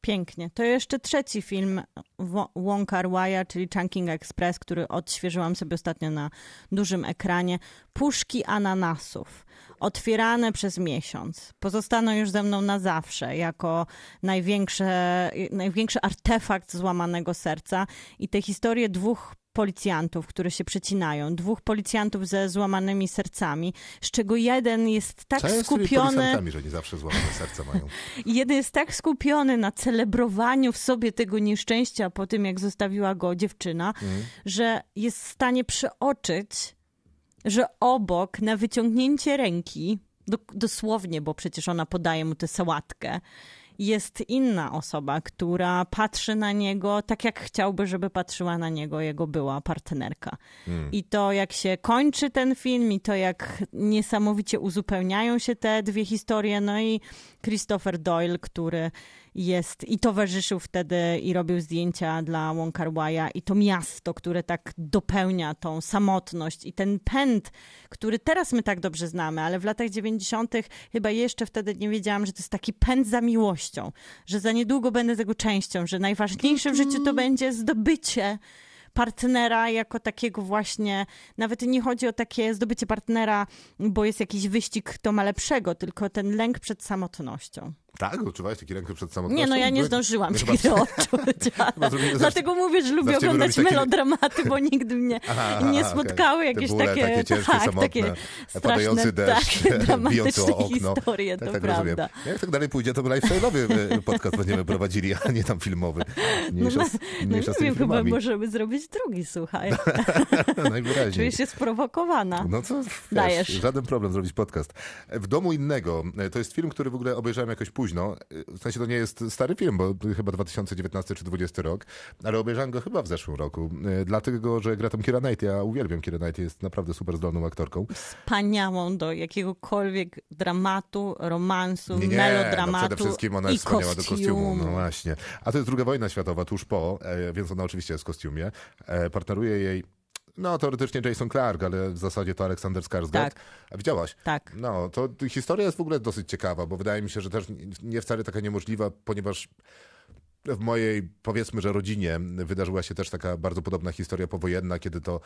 Pięknie. To jeszcze 3 film Wong Kar-waja, czyli Chungking Express, który odświeżyłam sobie ostatnio na dużym ekranie. Puszki ananasów, otwierane przez miesiąc, pozostaną już ze mną na zawsze jako największy artefakt złamanego serca i te historie 2 policjantów, które się przecinają. 2 policjantów ze złamanymi sercami, z czego jeden jest tak skupiony... że nie zawsze złamane serca mają. Jeden jest tak skupiony na celebrowaniu w sobie tego nieszczęścia po tym, jak zostawiła go dziewczyna, że jest w stanie przeoczyć, że obok na wyciągnięcie ręki, dosłownie, bo przecież ona podaje mu tę sałatkę, jest inna osoba, która patrzy na niego tak, jak chciałby, żeby patrzyła na niego jego była partnerka. I to, jak się kończy ten film i to, jak niesamowicie uzupełniają się te dwie historie. No i Christopher Doyle, który jest i towarzyszył wtedy i robił zdjęcia dla Wong Kar-waja i to miasto, które tak dopełnia tą samotność i ten pęd, który teraz my tak dobrze znamy, ale w latach 90-tych chyba jeszcze wtedy nie wiedziałam, że to jest taki pęd za miłością, że za niedługo będę z jego częścią, że najważniejsze w życiu to będzie zdobycie partnera jako takiego właśnie, nawet nie chodzi o takie zdobycie partnera, bo jest jakiś wyścig, kto ma lepszego, tylko ten lęk przed samotnością. Tak? Odczuwałeś taki lęk przed samotnością? Nie, no ja nie zdążyłam się odczuć. Dlatego mówię, że lubię oglądać melodramaty, bo nigdy mnie nie spotkały jakieś takie ciężkie, straszne, dramatyczne historie, to prawda. Jak tak dalej pójdzie, to lifestyle'owy podcast będziemy prowadzili, a nie tam filmowy. Mniejsza z tymi filmami. Chyba możemy zrobić drugi, słuchaj. Najwyraźniej. Czujesz się sprowokowana. No co? Dajesz. Żaden problem zrobić podcast. W domu innego. To jest film, który w ogóle obejrzałem jakoś późno. W sensie to nie jest stary film, bo chyba 2019 czy 2020 rok, ale obejrzałem go chyba w zeszłym roku. Dlatego, że gra tam Keira Knightley. Ja uwielbiam Keirę Knightley, jest naprawdę super zdolną aktorką. Wspaniałą do jakiegokolwiek dramatu, romansu, melodramatu, no przede wszystkim ona jest wspaniała do kostiumu. No właśnie. A to jest II wojna światowa, tuż po, więc ona oczywiście jest w kostiumie. Partneruje jej teoretycznie Jason Clarke, ale w zasadzie to Aleksander Skarsgård. Tak. A widziałaś? Tak. No, to historia jest w ogóle dosyć ciekawa, bo wydaje mi się, że też nie wcale taka niemożliwa, ponieważ w mojej, powiedzmy, że rodzinie wydarzyła się też taka bardzo podobna historia powojenna, kiedy to...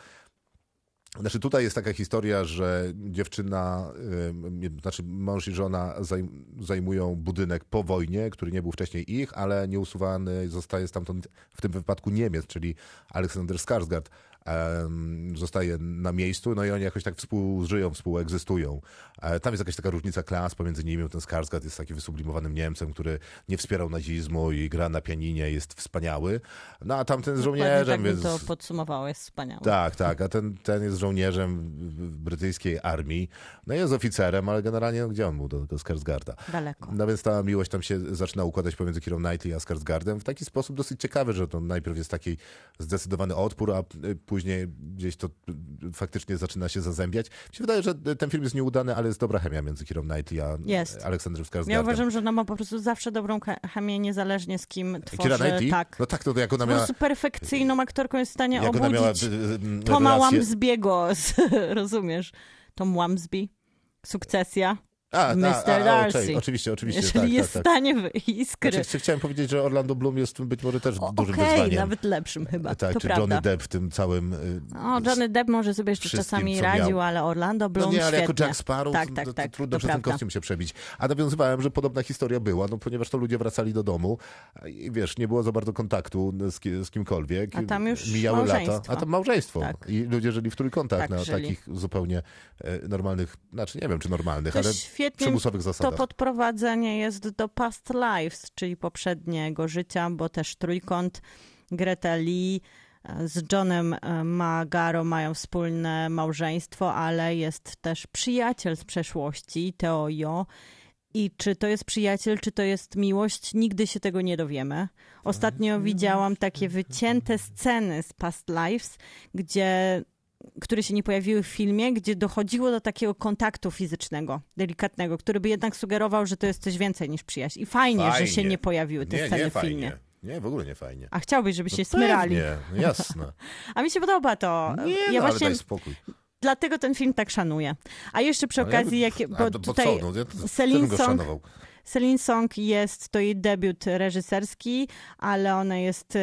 Znaczy tutaj jest taka historia, że dziewczyna, znaczy mąż i żona zajmują budynek po wojnie, który nie był wcześniej ich, ale nieusuwany zostaje stamtąd w tym wypadku Niemiec, czyli Aleksander Skarsgård zostaje na miejscu, no i oni jakoś tak współżyją, współegzystują. Tam jest jakaś taka różnica klas pomiędzy nimi, ten Skarsgård jest taki wysublimowanym Niemcem, który nie wspierał nazizmu i gra na pianinie, jest wspaniały. No a tamten jest żołnierzem. Tak, to podsumowało, jest wspaniały. Tak, a ten jest żołnierzem brytyjskiej armii, no jest oficerem, ale generalnie gdzie on był do Skarsgarda? Daleko. No więc ta miłość tam się zaczyna układać pomiędzy Keirą Knightley a Skarsgardem w taki sposób dosyć ciekawy, że to najpierw jest taki zdecydowany odpór, a później gdzieś to faktycznie zaczyna się zazębiać. Mi się wydaje, że ten film jest nieudany, ale jest dobra chemia między Keirą Knightley a Aleksandrem Skarsgardem. Ja uważam, że ona ma po prostu zawsze dobrą chemię, niezależnie z kim tworzy. Keira Knightley? Tak. No tak, to jak ona miała... Po prostu perfekcyjną aktorką jest w stanie jak obudzić. Miała, Toma Wamsbiego, rozumiesz? Tom Wamsby, Sukcesja. Mr. Darcy. Oczywiście. Jeżeli tak, jest w stanie iskry. Znaczy, chciałem powiedzieć, że Orlando Bloom jest być może też dużym wyzwaniem. Nawet lepszym chyba. Tak, to czy prawda. Johnny Depp w tym całym... Johnny Depp może sobie jeszcze czasami radził, ale Orlando Bloom świetnie. No nie, ale świetnie. Jako Jack Sparrow tak, trudno przez ten kostium się przebić. A nawiązywałem, że podobna historia była, ponieważ to ludzie wracali do domu i wiesz, nie było za bardzo kontaktu z kimkolwiek. A tam już mijały lata. A tam małżeństwo. Tak. I ludzie żyli w trójkątach takich zupełnie normalnych, znaczy nie wiem, czy normalnych, ale... Świetnie to podprowadzenie jest do Past Lives, czyli poprzedniego życia, bo też trójkąt Greta Lee z Johnem Magaro mają wspólne małżeństwo, ale jest też przyjaciel z przeszłości, Theo Jo. I czy to jest przyjaciel, czy to jest miłość, nigdy się tego nie dowiemy. Ostatnio widziałam takie wycięte sceny z Past Lives, które się nie pojawiły w filmie, gdzie dochodziło do takiego kontaktu fizycznego, delikatnego, który by jednak sugerował, że to jest coś więcej niż przyjaźń. I fajnie, że się nie pojawiły te sceny w filmie. Nie, w ogóle nie fajnie. A chciałbyś, żeby się smyrali. Nie, jasne. A mi się podoba to. Daj spokój. Dlatego ten film tak szanuję. A jeszcze przy okazji, Celine Song jest, to jej debiut reżyserski, ale ona jest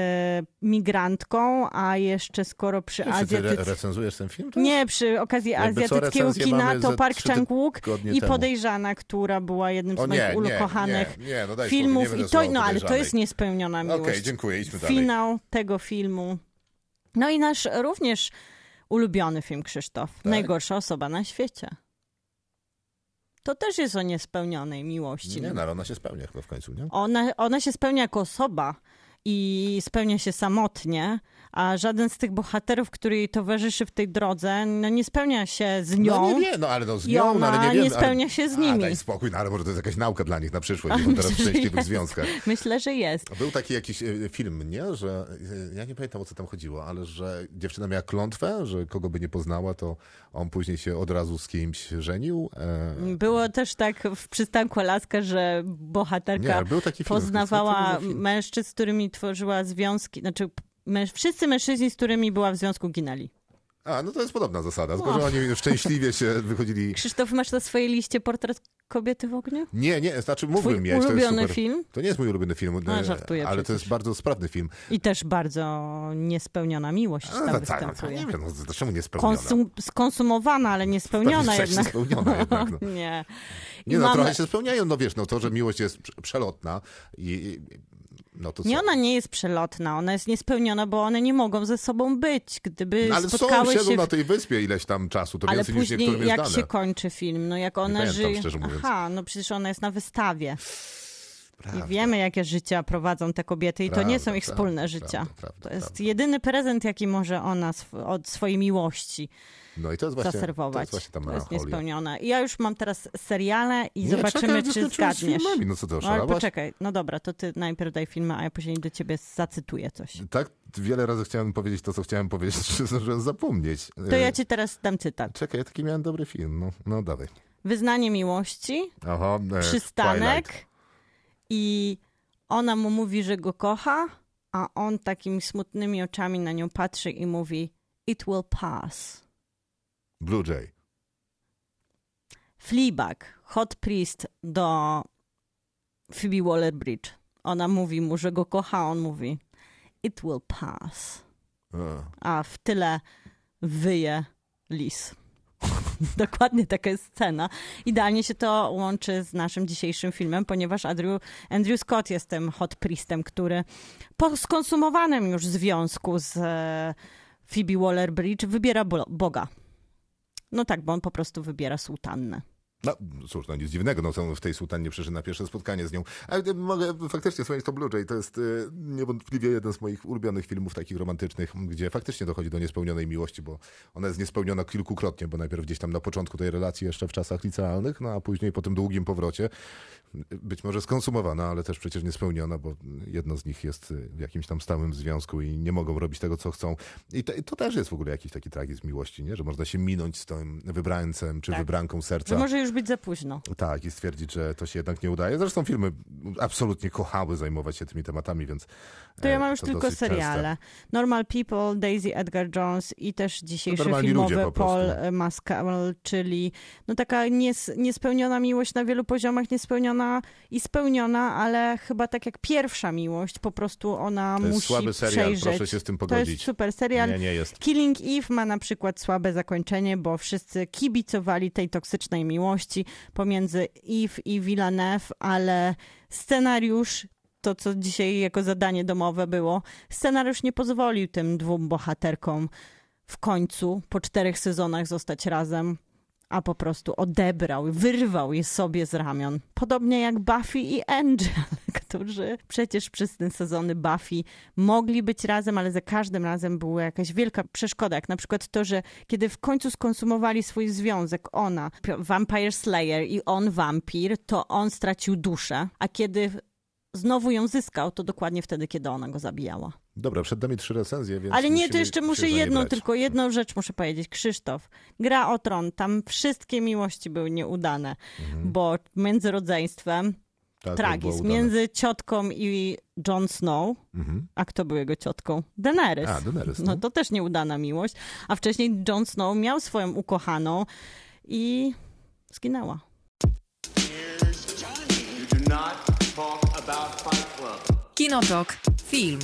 migrantką, a jeszcze skoro przy recenzujesz ten film? Nie, przy okazji azjatyckiego kina to Park Chan-wook i Podejrzana, która była jednym z moich ukochanych filmów. Ale to jest niespełniona miłość. Okej, dziękuję, idźmy dalej. Finał tego filmu. No i nasz również ulubiony film, Krzysztof. Tak? Najgorsza osoba na świecie. To też jest o niespełnionej miłości. Nie, ale ona się spełnia chyba w końcu, nie? Ona się spełnia jako osoba i spełnia się samotnie, a żaden z tych bohaterów, który jej towarzyszy w tej drodze, no nie spełnia się z nią. No nie wie, no ale no z nią, no, ale nie wiem, spełnia się z nimi. Daj spokój, no ale może to jest jakaś nauka dla nich na przyszłość, bo teraz w szczęśliwych związkach. Myślę, że jest. Był taki jakiś film, nie? Że ja nie pamiętam, o co tam chodziło, ale że dziewczyna miała klątwę, że kogo by nie poznała, to on później się od razu z kimś żenił. Było też tak w Przystanku Alaska, że bohaterka poznawała mężczyzn, z którymi tworzyła związki, znaczy wszyscy mężczyźni, z którymi była w związku, ginęli. A, no to jest podobna zasada, tylko że oni szczęśliwie się wychodzili. Krzysztof, masz na swojej liście Portret kobiety w ogniu? Nie, nie, znaczy mógłbym mieć. Ulubiony to jest super film? To nie jest mój ulubiony film, żartuję, ale to jest bardzo sprawny film. I też bardzo niespełniona miłość tam występuje. Nie wiem, no, czemu niespełniona? Skonsumowana, ale niespełniona jednak. Spełniona jednak no. Nie. Nie, no trochę się spełniają, no wiesz, no to, że miłość jest przelotna i no to nie, ona nie jest przelotna, ona jest niespełniona, bo one nie mogą ze sobą być. Gdyby no, ale spotkały są, siedzą na tej wyspie ileś tam czasu, to więcej niż niektórym jest dane. Ale później jak się kończy film? No jak ona żyje... Aha, no przecież ona jest na wystawie. Prawda. I wiemy, jakie życia prowadzą te kobiety i to nie są ich wspólne życia. To jest jedyny prezent, jaki może ona od swojej miłości zaserwować. To jest właśnie ta niespełniona. I ja już mam teraz seriale i zobaczymy, czy zgadniesz. No co to już, ale poczekaj, no dobra, to ty najpierw daj filmy, a ja później do ciebie zacytuję coś. Tak wiele razy chciałem powiedzieć to, co chciałem powiedzieć, że zdążyłem zapomnieć. To ja ci teraz dam cytat. Czekaj, ja taki miałem dobry film. No dawaj. Wyznanie miłości, Przystanek. I ona mu mówi, że go kocha, a on takimi smutnymi oczami na nią patrzy i mówi "It will pass". Blue Jay. Fleabag, hot priest do Phoebe Waller-Bridge. Ona mówi mu, że go kocha, a on mówi "It will pass". A w tyle wyje lis. Dokładnie taka jest scena. Idealnie się to łączy z naszym dzisiejszym filmem, ponieważ Andrew Scott jest tym hot priestem, który po skonsumowanym już związku z Phoebe Waller-Bridge wybiera Boga. No tak, bo on po prostu wybiera sułtannę. No cóż, no nic dziwnego, no w tej sułtannie przyszedł na pierwsze spotkanie z nią. Ale mogę faktycznie wspomnieć to Blue Jay, to jest niewątpliwie jeden z moich ulubionych filmów takich romantycznych, gdzie faktycznie dochodzi do niespełnionej miłości, bo ona jest niespełniona kilkukrotnie, bo najpierw gdzieś tam na początku tej relacji jeszcze w czasach licealnych, no a później po tym długim powrocie, być może skonsumowana, ale też przecież niespełniona, bo jedno z nich jest w jakimś tam stałym związku i nie mogą robić tego, co chcą. I to też jest w ogóle jakiś taki tragizm miłości, nie? Że można się minąć z tym wybrańcem czy wybranką serca. Być za późno. Tak, i stwierdzić, że to się jednak nie udaje. Zresztą filmy absolutnie kochały zajmować się tymi tematami, więc... To ja mam już tylko seriale. Częste. Normal People, Daisy Edgar Jones i też dzisiejszy filmowy Paul Mescal, czyli no taka niespełniona miłość na wielu poziomach, niespełniona i spełniona, ale chyba tak jak pierwsza miłość, po prostu ona musi przejrzeć. To jest słaby serial, proszę się z tym pogodzić. To jest super serial. Nie jest. Killing Eve ma na przykład słabe zakończenie, bo wszyscy kibicowali tej toksycznej miłości pomiędzy Eve i Villeneuve, ale scenariusz, to co dzisiaj jako zadanie domowe było, scenariusz nie pozwolił tym dwóm bohaterkom w końcu po 4 sezonach zostać razem, a po prostu odebrał, wyrwał je sobie z ramion. Podobnie jak Buffy i Angel, którzy przecież przez te sezony Buffy mogli być razem, ale za każdym razem była jakaś wielka przeszkoda, jak na przykład to, że kiedy w końcu skonsumowali swój związek, ona Vampire Slayer i on wampir, to on stracił duszę, a kiedy znowu ją zyskał, to dokładnie wtedy, kiedy ona go zabijała. Dobra, przed nami 3 recenzje, więc... Ale nie, to jeszcze muszę jedną rzecz muszę powiedzieć. Krzysztof, Gra o Tron, tam wszystkie miłości były nieudane, bo między rodzeństwem, tragizm, między ciotką i Jon Snow, a kto był jego ciotką? Daenerys. No to też nieudana miłość, a wcześniej Jon Snow miał swoją ukochaną i zginęła. Kinotok. Film.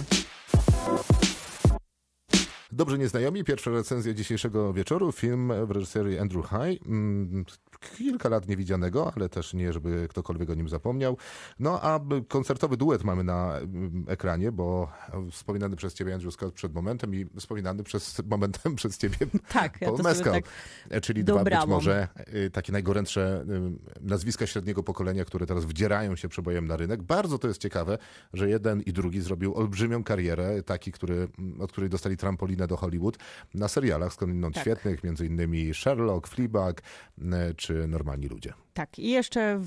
Dobrzy Nieznajomi, pierwsza recenzja dzisiejszego wieczoru, film w reżyserii Andrew High, kilka lat niewidzianego, ale też nie, żeby ktokolwiek o nim zapomniał. No a koncertowy duet mamy na ekranie, bo wspominany przez ciebie Andrew Scott przed momentem i wspominany przez ciebie tak, Paul Mescal. Tak, czyli dwa być może takie najgorętsze nazwiska średniego pokolenia, które teraz wdzierają się przebojem na rynek. Bardzo to jest ciekawe, że jeden i drugi zrobił olbrzymią karierę, taki, od której dostali trampolinę do Hollywood, na serialach skądinąd świetnych, między innymi Sherlock, Fleabag czy Normalni Ludzie. Tak, i jeszcze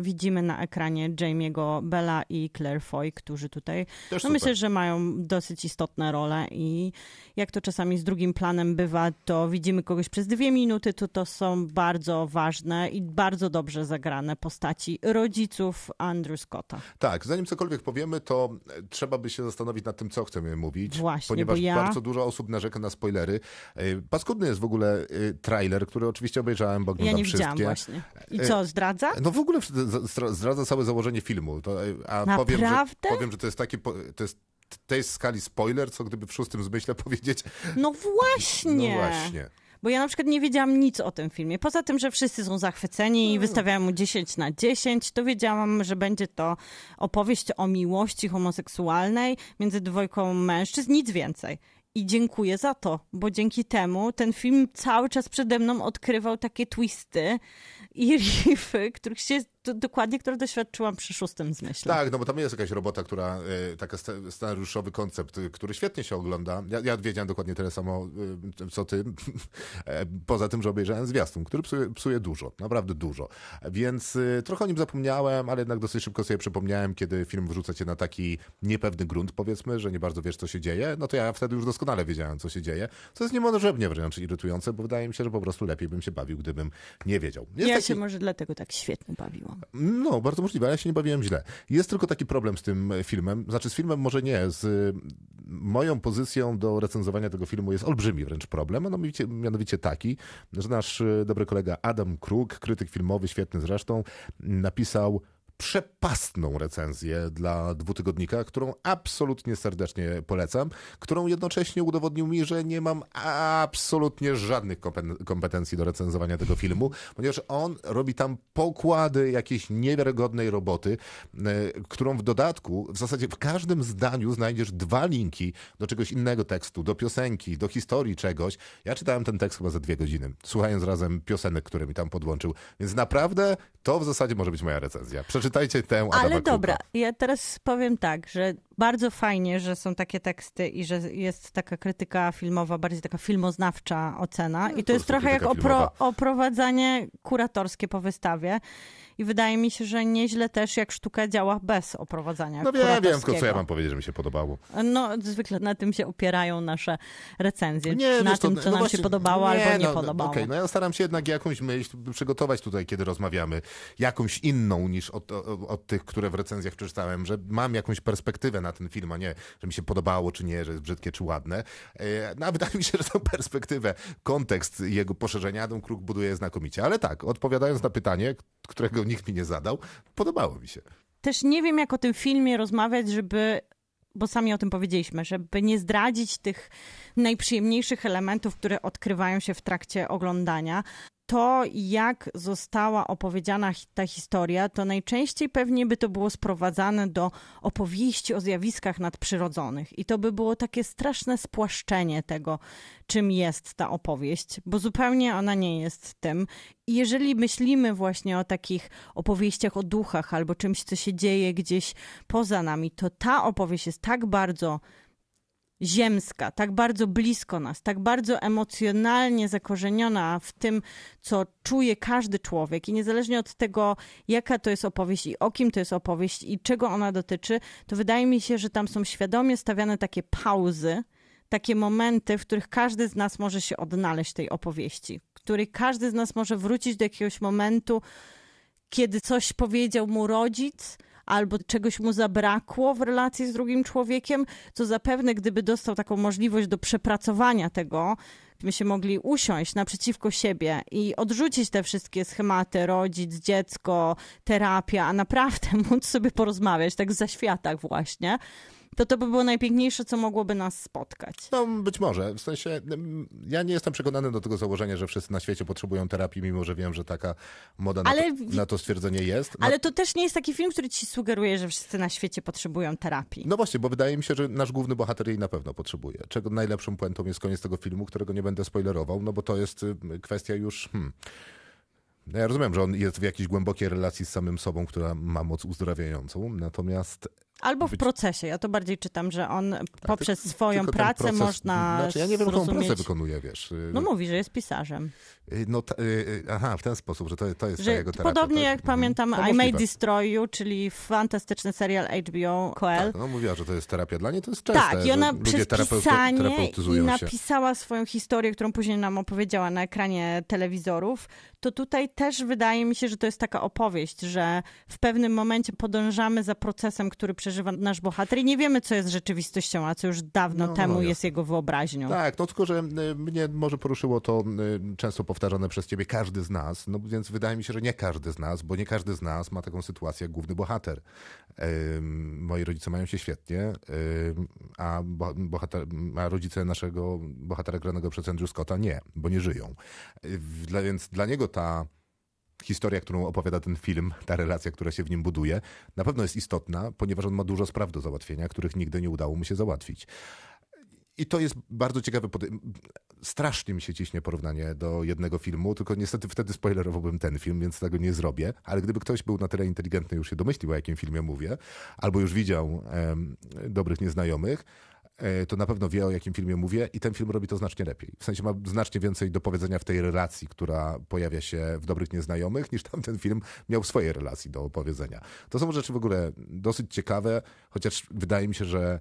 widzimy na ekranie Jamie'ego Bella i Claire Foy, którzy tutaj myślę, że mają dosyć istotne role i jak to czasami z drugim planem bywa, to widzimy kogoś przez 2 minuty, to są bardzo ważne i bardzo dobrze zagrane postaci rodziców Andrew Scotta. Tak, zanim cokolwiek powiemy, to trzeba by się zastanowić nad tym, co chcemy mówić, właśnie, ponieważ bardzo dużo osób narzeka na spoilery. Paskudny jest w ogóle trailer, który oczywiście obejrzałem, bo oglądam wszystkie. Ja nie widziałam właśnie. I co, zdradza? No w ogóle zdradza całe założenie filmu. A powiem, że to jest skali spoiler, co gdyby w 6. zmyśle powiedzieć. No właśnie. Bo ja na przykład nie wiedziałam nic o tym filmie. Poza tym, że wszyscy są zachwyceni i wystawiają mu 10/10, to wiedziałam, że będzie to opowieść o miłości homoseksualnej między dwójką mężczyzn, nic więcej. I dziękuję za to, bo dzięki temu ten film cały czas przede mną odkrywał takie twisty i riffy, których się dokładnie, które doświadczyłam przy 6. zmyśle. Tak, no bo tam jest jakaś robota, która taki scenariuszowy koncept, który świetnie się ogląda. Ja wiedziałem dokładnie tyle samo, co ty. Poza tym, że obejrzałem zwiastun, który psuje dużo, naprawdę dużo. Więc trochę o nim zapomniałem, ale jednak dosyć szybko sobie przypomniałem, kiedy film wrzuca cię na taki niepewny grunt, powiedzmy, że nie bardzo wiesz, co się dzieje. No to ja wtedy już doskonale wiedziałem, co się dzieje. Co jest niemożebnie wręcz irytujące, bo wydaje mi się, że po prostu lepiej bym się bawił, gdybym nie wiedział. Ja się może dlatego tak świetnie bawiłam. No, bardzo możliwe, ale ja się nie bawiłem źle. Jest tylko taki problem z tym filmem, znaczy z filmem może nie, z moją pozycją do recenzowania tego filmu jest olbrzymi wręcz problem, no, mianowicie taki, że nasz dobry kolega Adam Kruk, krytyk filmowy, świetny zresztą, napisał przepastną recenzję dla dwutygodnika, którą absolutnie serdecznie polecam, którą jednocześnie udowodnił mi, że nie mam absolutnie żadnych kompetencji do recenzowania tego filmu, ponieważ on robi tam pokłady jakiejś niewiarygodnej roboty, którą w dodatku, w zasadzie w każdym zdaniu znajdziesz 2 linki do czegoś innego tekstu, do piosenki, do historii czegoś. Ja czytałem ten tekst chyba za 2 godziny, słuchając razem piosenek, które mi tam podłączył, więc naprawdę to w zasadzie może być moja recenzja. Czytajcie tę Adama Krupa. Dobra, ja teraz powiem tak, że bardzo fajnie, że są takie teksty i że jest taka krytyka filmowa, bardziej taka filmoznawcza ocena. I to jest trochę jak oprowadzanie kuratorskie po wystawie. I wydaje mi się, że nieźle też jak sztuka działa bez oprowadzania kuratorskiego. No ja wiem, tylko co ja mam powiedzieć, że mi się podobało. No zwykle na tym się opierają nasze recenzje. Nam się podobało albo nie podobało. Okej, no ja staram się jednak jakąś myśl przygotować tutaj, kiedy rozmawiamy. Jakąś inną niż od tych, które w recenzjach przeczytałem, że mam jakąś perspektywę na ten film, a nie, że mi się podobało czy nie, że jest brzydkie czy ładne. No, a wydaje mi się, że tę perspektywę, kontekst jego poszerzenia Adam Kruk buduje znakomicie. Ale tak, odpowiadając na pytanie, którego nikt mi nie zadał, podobało mi się. Też nie wiem, jak o tym filmie rozmawiać, bo sami o tym powiedzieliśmy, żeby nie zdradzić tych najprzyjemniejszych elementów, które odkrywają się w trakcie oglądania. To, jak została opowiedziana ta historia, to najczęściej pewnie by to było sprowadzane do opowieści o zjawiskach nadprzyrodzonych. I to by było takie straszne spłaszczenie tego, czym jest ta opowieść, bo zupełnie ona nie jest tym. I jeżeli myślimy właśnie o takich opowieściach o duchach albo czymś, co się dzieje gdzieś poza nami, to ta opowieść jest tak bardzo ziemska, tak bardzo blisko nas, tak bardzo emocjonalnie zakorzeniona w tym, co czuje każdy człowiek i niezależnie od tego, jaka to jest opowieść i o kim to jest opowieść i czego ona dotyczy, to wydaje mi się, że tam są świadomie stawiane takie pauzy, takie momenty, w których każdy z nas może się odnaleźć w tej opowieści, w której każdy z nas może wrócić do jakiegoś momentu, kiedy coś powiedział mu rodzic, albo czegoś mu zabrakło w relacji z drugim człowiekiem, co zapewne gdyby dostał taką możliwość do przepracowania tego, byśmy się mogli usiąść naprzeciwko siebie i odrzucić te wszystkie schematy, rodzic, dziecko, terapia, a naprawdę móc sobie porozmawiać tak w zaświatach właśnie, to by było najpiękniejsze, co mogłoby nas spotkać. No być może. W sensie ja nie jestem przekonany do tego założenia, że wszyscy na świecie potrzebują terapii, mimo że wiem, że taka moda na to stwierdzenie jest. No. Ale to też nie jest taki film, który ci sugeruje, że wszyscy na świecie potrzebują terapii. No właśnie, bo wydaje mi się, że nasz główny bohater jej na pewno potrzebuje. Czego najlepszą puentą jest koniec tego filmu, którego nie będę spoilerował, no bo to jest kwestia już... No ja rozumiem, że on jest w jakiejś głębokiej relacji z samym sobą, która ma moc uzdrawiającą, natomiast... Albo w procesie. Ja to bardziej czytam, że on poprzez swoją pracę proces, można zrozumieć... Znaczy ja nie wiem, jaką pracę wykonuje, wiesz. No mówi, że jest pisarzem. No, w ten sposób, że to jest jego terapia. Podobnie jak pamiętam I May Destroy You, czyli fantastyczny serial HBO Coel. Tak, no mówiła, że to jest terapia dla niej, to jest częste. Tak, i ona przez pisanie i napisała swoją historię, którą później nam opowiedziała na ekranie telewizorów. To tutaj też wydaje mi się, że to jest taka opowieść, że w pewnym momencie podążamy za procesem, który przeżywa nasz bohater i nie wiemy, co jest rzeczywistością, a co już dawno temu jest jego wyobraźnią. Tak, no tylko, że mnie może poruszyło to często powtarzane przez ciebie każdy z nas, no więc wydaje mi się, że nie każdy z nas, bo nie każdy z nas ma taką sytuację jak główny bohater. Moi rodzice mają się świetnie, a rodzice naszego bohatera granego przez Andrew Scotta nie, bo nie żyją. Więc dla niego ta historia, którą opowiada ten film, ta relacja, która się w nim buduje, na pewno jest istotna, ponieważ on ma dużo spraw do załatwienia, których nigdy nie udało mu się załatwić. I to jest bardzo ciekawe. Strasznie mi się ciśnie porównanie do jednego filmu, tylko niestety wtedy spoilerowałbym ten film, więc tego nie zrobię. Ale gdyby ktoś był na tyle inteligentny, już się domyślił, o jakim filmie mówię, albo już widział Dobrych Nieznajomych, to na pewno wie, o jakim filmie mówię i ten film robi to znacznie lepiej. W sensie ma znacznie więcej do powiedzenia w tej relacji, która pojawia się w Dobrych Nieznajomych, niż tamten film miał w swojej relacji do opowiedzenia. To są rzeczy w ogóle dosyć ciekawe, chociaż wydaje mi się, że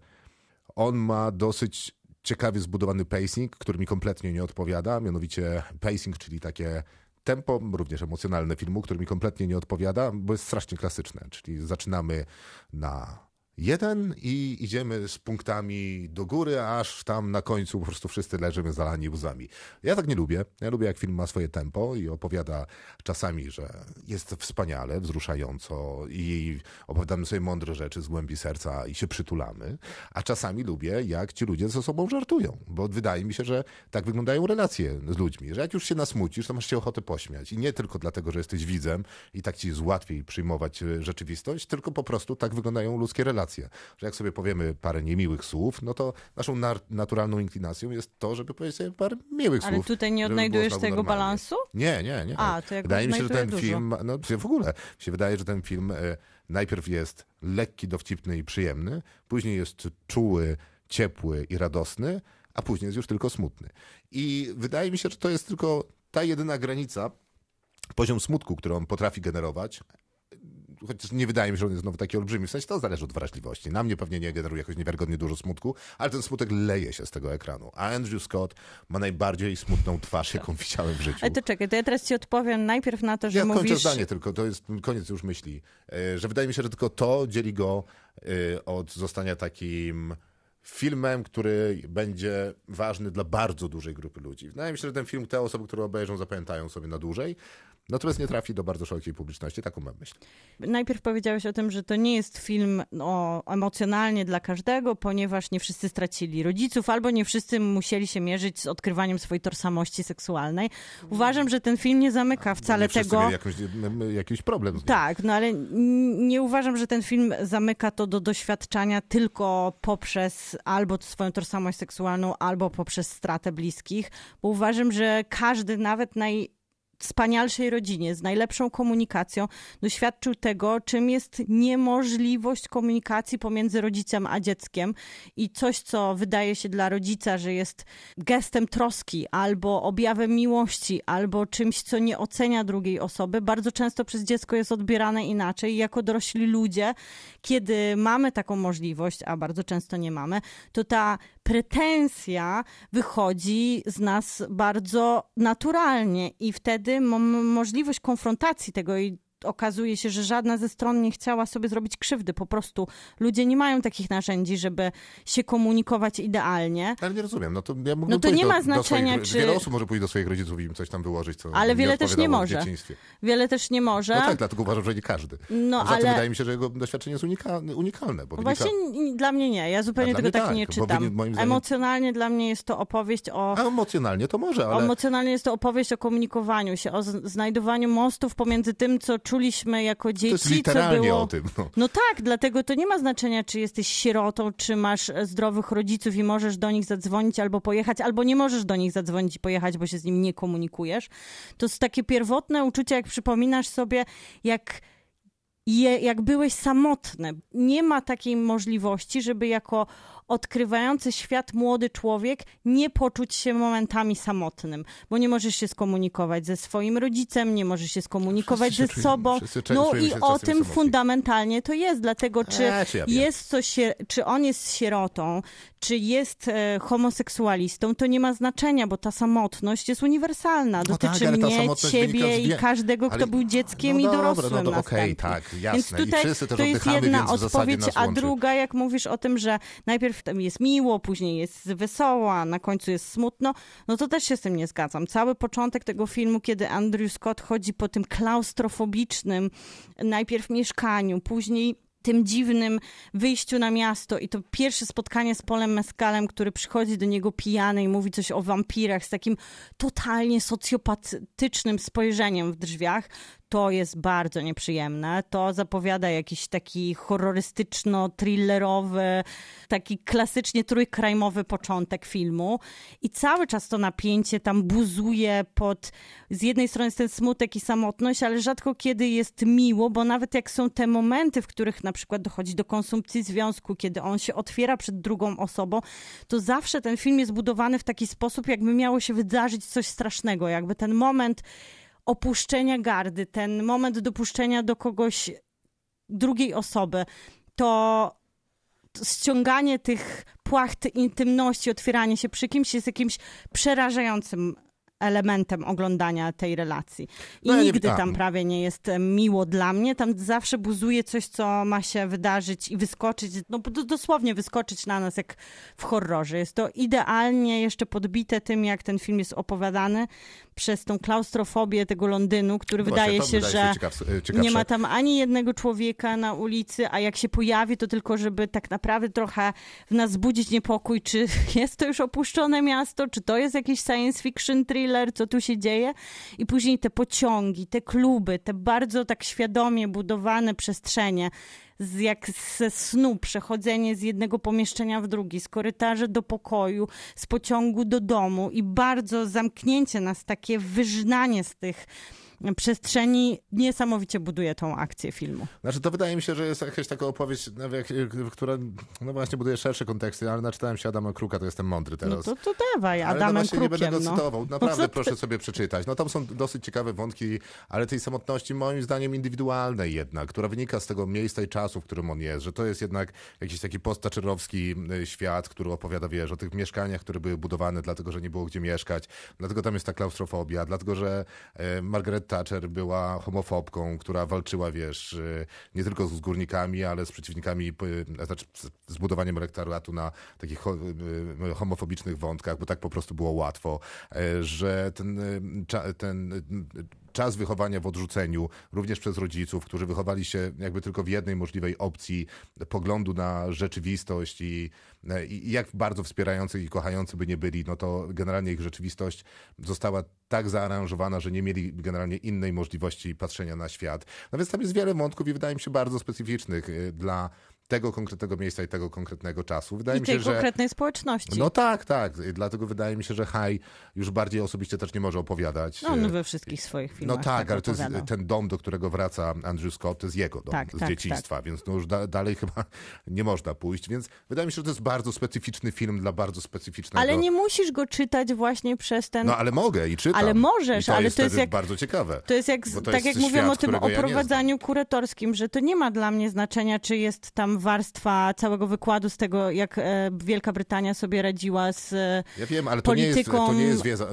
on ma dosyć ciekawie zbudowany pacing, który mi kompletnie nie odpowiada, mianowicie pacing, czyli takie tempo, również emocjonalne filmu, który mi kompletnie nie odpowiada, bo jest strasznie klasyczne, czyli zaczynamy na... jeden i idziemy z punktami do góry, aż tam na końcu po prostu wszyscy leżymy zalani łzami. Ja tak nie lubię. Ja lubię, jak film ma swoje tempo i opowiada czasami, że jest wspaniale, wzruszająco i opowiadamy sobie mądre rzeczy z głębi serca i się przytulamy, a czasami lubię, jak ci ludzie ze sobą żartują, bo wydaje mi się, że tak wyglądają relacje z ludźmi, że jak już się nasmucisz, to masz się ochotę pośmiać i nie tylko dlatego, że jesteś widzem i tak ci jest łatwiej przyjmować rzeczywistość, tylko po prostu tak wyglądają ludzkie relacje. Że jak sobie powiemy parę niemiłych słów, no to naszą naturalną inklinacją jest to, żeby powiedzieć sobie parę miłych słów. Ale tutaj nie odnajdujesz tego normalnie. Balansu? Nie. To wydaje mi się, że ten film, w ogóle się wydaje, że ten film najpierw jest lekki, dowcipny i przyjemny, później jest czuły, ciepły i radosny, a później jest już tylko smutny. I wydaje mi się, że to jest tylko ta jedyna granica, poziom smutku, który on potrafi generować, chociaż nie wydaje mi się, że on jest znowu taki olbrzymi. W sensie to zależy od wrażliwości. Na mnie pewnie nie generuje jakoś niewiarygodnie dużo smutku, ale ten smutek leje się z tego ekranu. A Andrew Scott ma najbardziej smutną twarz, jaką widziałem w życiu. Ale to czekaj, to ja teraz ci odpowiem najpierw na to, że ja mówisz... Ja kończę zdanie tylko, to jest koniec już myśli. Że wydaje mi się, że tylko to dzieli go od zostania takim... filmem, który będzie ważny dla bardzo dużej grupy ludzi. Wydaje mi się, że ten film, te osoby, które obejrzą, zapamiętają sobie na dłużej, natomiast nie trafi do bardzo szerokiej publiczności, taką mam myśl. Najpierw powiedziałeś o tym, że to nie jest film emocjonalnie dla każdego, ponieważ nie wszyscy stracili rodziców, albo nie wszyscy musieli się mierzyć z odkrywaniem swojej tożsamości seksualnej. Uważam, że ten film nie zamyka wcale tego... Nie wszyscy mieli jakiś problem z nim. Tak, no ale nie uważam, że ten film zamyka to do doświadczania tylko poprzez albo swoją tożsamość seksualną, albo poprzez stratę bliskich, bo uważam, że każdy, nawet najwspanialszej rodzinie, z najlepszą komunikacją, doświadczył tego, czym jest niemożliwość komunikacji pomiędzy rodzicem a dzieckiem i coś, co wydaje się dla rodzica, że jest gestem troski, albo objawem miłości, albo czymś, co nie ocenia drugiej osoby, bardzo często przez dziecko jest odbierane inaczej i jako dorośli ludzie, kiedy mamy taką możliwość, a bardzo często nie mamy, to ta pretensja wychodzi z nas bardzo naturalnie i wtedy możliwość konfrontacji tego i okazuje się, że żadna ze stron nie chciała sobie zrobić krzywdy. Po prostu ludzie nie mają takich narzędzi, żeby się komunikować idealnie. Ale nie rozumiem. No to, ja no to nie ma znaczenia, swoich, czy... Wiele osób może pójść do swoich rodziców i im coś tam wyłożyć, co ale wiele też nie może. Wiele też nie może. No tak, dlatego uważam, że nie każdy. No, ale... Zatem wydaje mi się, że jego doświadczenie jest unikalne. Bo wynika... Właśnie dla mnie nie. Ja zupełnie tego tak nie czytam. Emocjonalnie dla mnie jest to opowieść o... A emocjonalnie to może, ale... Emocjonalnie jest to opowieść o komunikowaniu się, o znajdowaniu mostów pomiędzy tym, co czuliśmy jako dzieci, to jest literalnie co było... o tym. No. No tak, dlatego to nie ma znaczenia, czy jesteś sierotą, czy masz zdrowych rodziców i możesz do nich zadzwonić albo pojechać, albo nie możesz do nich zadzwonić i pojechać, bo się z nim nie komunikujesz. To jest takie pierwotne uczucie, jak przypominasz sobie, jak byłeś samotny. Nie ma takiej możliwości, żeby jako odkrywający świat młody człowiek nie poczuć się momentami samotnym, bo nie możesz się skomunikować ze swoim rodzicem, nie możesz się skomunikować ze sobą. No i o tym fundamentalnie to jest. Dlatego czy on jest sierotą, czy jest homoseksualistą, to nie ma znaczenia, bo ta samotność jest uniwersalna. Dotyczy mnie, ciebie i każdego, kto był dzieckiem i dorosłym. Okej, tak, jasne. Więc tutaj to jest jedna odpowiedź, a druga, jak mówisz o tym, że najpierw jest miło, później jest wesoła, na końcu jest smutno, no to też się z tym nie zgadzam. Cały początek tego filmu, kiedy Andrew Scott chodzi po tym klaustrofobicznym, najpierw mieszkaniu, później tym dziwnym wyjściu na miasto i to pierwsze spotkanie z Polem Mescalem, który przychodzi do niego pijany i mówi coś o wampirach z takim totalnie socjopatycznym spojrzeniem w drzwiach, to jest bardzo nieprzyjemne. To zapowiada jakiś taki horrorystyczno-thrillerowy, taki klasycznie trójkrajmowy początek filmu. I cały czas to napięcie tam buzuje pod... Z jednej strony jest ten smutek i samotność, ale rzadko kiedy jest miło, bo nawet jak są te momenty, w których na przykład dochodzi do konsumpcji związku, kiedy on się otwiera przed drugą osobą, to zawsze ten film jest budowany w taki sposób, jakby miało się wydarzyć coś strasznego. Jakby ten moment... opuszczenia gardy, ten moment dopuszczenia do kogoś drugiej osoby, to ściąganie tych płacht intymności, otwieranie się przy kimś jest jakimś przerażającym elementem oglądania tej relacji. I no, nigdy tam prawie nie jest miło dla mnie. Tam zawsze buzuje coś, co ma się wydarzyć i wyskoczyć, no dosłownie wyskoczyć na nas jak w horrorze. Jest to idealnie jeszcze podbite tym, jak ten film jest opowiadany przez tą klaustrofobię tego Londynu, który wydaje się, że nie ma tam ani jednego człowieka na ulicy, a jak się pojawi, to tylko żeby tak naprawdę trochę w nas wzbudzić niepokój, czy jest to już opuszczone miasto, czy to jest jakiś science fiction thriller, co tu się dzieje, i później te pociągi, te kluby, te bardzo tak świadomie budowane przestrzenie, jak ze snu, przechodzenie z jednego pomieszczenia w drugi, z korytarza do pokoju, z pociągu do domu i bardzo zamknięcie nas, takie wyżynanie z tych przestrzeni niesamowicie buduje tą akcję filmu. Znaczy to wydaje mi się, że jest jakaś taka opowieść, która no właśnie buduje szersze konteksty, ale naczytałem się Adama Kruka, to jestem mądry teraz. No to dawaj, Adamem Krukiem. Ale no nie będę go cytował. Naprawdę proszę sobie przeczytać. No tam są dosyć ciekawe wątki, ale tej samotności moim zdaniem indywidualnej jednak, która wynika z tego miejsca i czasu, w którym on jest, że to jest jednak jakiś taki post-thatcherowski świat, który opowiada, wiesz, o tych mieszkaniach, które były budowane dlatego, że nie było gdzie mieszkać, dlatego tam jest ta klaustrofobia, dlatego, że Margaret Thatcher była homofobką, która walczyła, wiesz, nie tylko z górnikami, ale z przeciwnikami, znaczy z budowaniem elektoratu na takich homofobicznych wątkach, bo tak po prostu było łatwo, że ten czas wychowania w odrzuceniu, również przez rodziców, którzy wychowali się jakby tylko w jednej możliwej opcji poglądu na rzeczywistość i jak bardzo wspierający i kochający by nie byli, no to generalnie ich rzeczywistość została tak zaaranżowana, że nie mieli generalnie innej możliwości patrzenia na świat. No więc tam jest wiele wątków i wydaje mi się bardzo specyficznych dla tego konkretnego miejsca i tego konkretnego czasu. Wydaje mi się, że konkretnej społeczności. No tak. Dlatego wydaje mi się, że Haj już bardziej osobiście też nie może opowiadać. No on we wszystkich swoich filmach. No tak, ale to jest ten dom, do którego wraca Andrew Scott, to jest jego dom z dzieciństwa, więc no już dalej chyba nie można pójść. Więc wydaje mi się, że to jest bardzo specyficzny film dla bardzo specyficznego... Ale nie musisz go czytać właśnie przez ten... No ale mogę i czytam. Ale możesz, to jest jak... bardzo ciekawe. To jest tak jak mówiłem o tym oprowadzaniu kuratorskim, że to nie ma dla mnie znaczenia, czy jest tam tam warstwa całego wykładu z tego, jak Wielka Brytania sobie radziła z ja wiem, ale polityką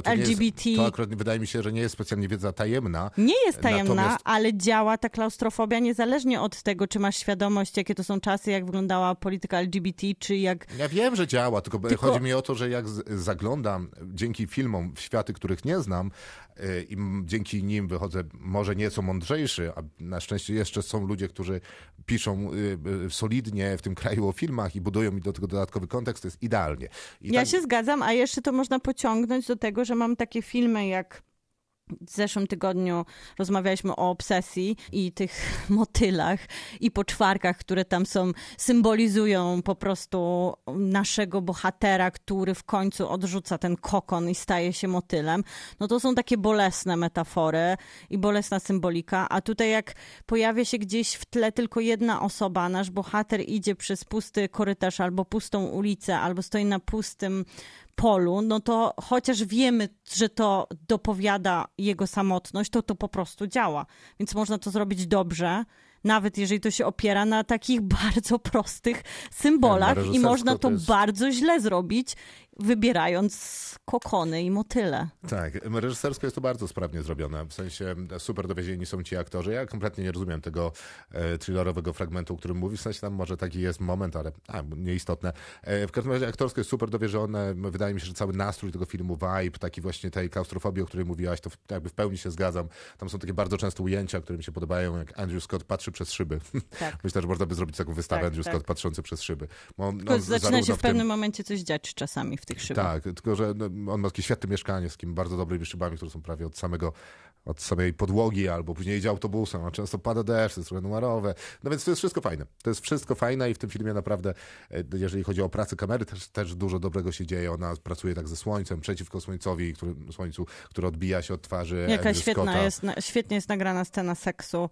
LGBT. To akurat wydaje mi się, że nie jest specjalnie wiedza tajemna. Nie jest tajemna, ale działa ta klaustrofobia niezależnie od tego, czy masz świadomość, jakie to są czasy, jak wyglądała polityka LGBT, czy jak... Ja wiem, że działa, tylko chodzi mi o to, że jak zaglądam dzięki filmom w światy, których nie znam i dzięki nim wychodzę może nieco mądrzejszy, a na szczęście jeszcze są ludzie, którzy piszą solidnie w tym kraju o filmach i budują mi do tego dodatkowy kontekst, to jest idealnie. I ja się zgadzam, a jeszcze to można pociągnąć do tego, że mam takie filmy jak... W zeszłym tygodniu rozmawialiśmy o obsesji i tych motylach i poczwarkach, które tam są, symbolizują po prostu naszego bohatera, który w końcu odrzuca ten kokon i staje się motylem. No to są takie bolesne metafory i bolesna symbolika, a tutaj jak pojawia się gdzieś w tle tylko jedna osoba, nasz bohater idzie przez pusty korytarz albo pustą ulicę, albo stoi na pustym polu, no to chociaż wiemy, że to dopowiada jego samotność, to po prostu działa. Więc można to zrobić dobrze, nawet jeżeli to się opiera na takich bardzo prostych symbolach i można to jest... bardzo źle zrobić, wybierając kokony i motyle. Tak, reżysersko jest to bardzo sprawnie zrobione. W sensie super dowiedzieni są ci aktorzy. Ja kompletnie nie rozumiem tego thrillerowego fragmentu, o którym mówisz. W sensie tam może taki jest moment, ale nieistotne. W każdym razie aktorsko jest super dowierzone. Wydaje mi się, że cały nastrój tego filmu, vibe, taki właśnie tej klaustrofobii, o której mówiłaś, to jakby w pełni się zgadzam. Tam są takie bardzo często ujęcia, które mi się podobają, jak Andrew Scott patrzy przez szyby. Tak. Myślę, że można by zrobić taką wystawę Andrew Scott patrzący przez szyby. Tylko zaczyna się w pewnym momencie coś dziać czasami w tych szybach. Tak, tylko że on ma takie świetne mieszkanie z takimi bardzo dobrymi szybami, które są prawie od samej podłogi albo później idzie autobusem, a często pada deszcz, jest trochę numerowe. No więc to jest wszystko fajne. To jest wszystko fajne i w tym filmie naprawdę, jeżeli chodzi o pracę kamery, też dużo dobrego się dzieje. Ona pracuje tak ze słońcem, przeciwko słońcowi, które odbija się od twarzy Świetnie jest nagrana scena seksu.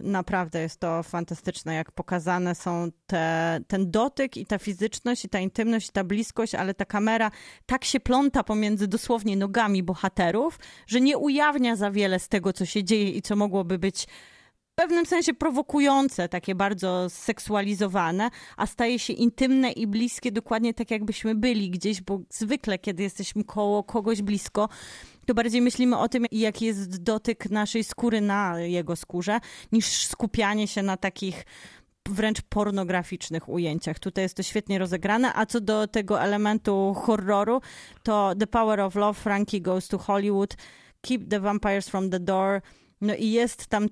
Naprawdę jest to fantastyczne, jak pokazane są ten dotyk i ta fizyczność, i ta intymność, i ta bliskość, ale ta kamera tak się pląta pomiędzy dosłownie nogami bohaterów, że nie ujawnia za wiele z tego, co się dzieje i co mogłoby być w pewnym sensie prowokujące, takie bardzo seksualizowane, a staje się intymne i bliskie dokładnie tak, jakbyśmy byli gdzieś, bo zwykle, kiedy jesteśmy koło kogoś blisko, to bardziej myślimy o tym, jaki jest dotyk naszej skóry na jego skórze, niż skupianie się na takich wręcz pornograficznych ujęciach. Tutaj jest to świetnie rozegrane, a co do tego elementu horroru, to The Power of Love, Frankie Goes to Hollywood, Keep the Vampires from the Door. No i jest tam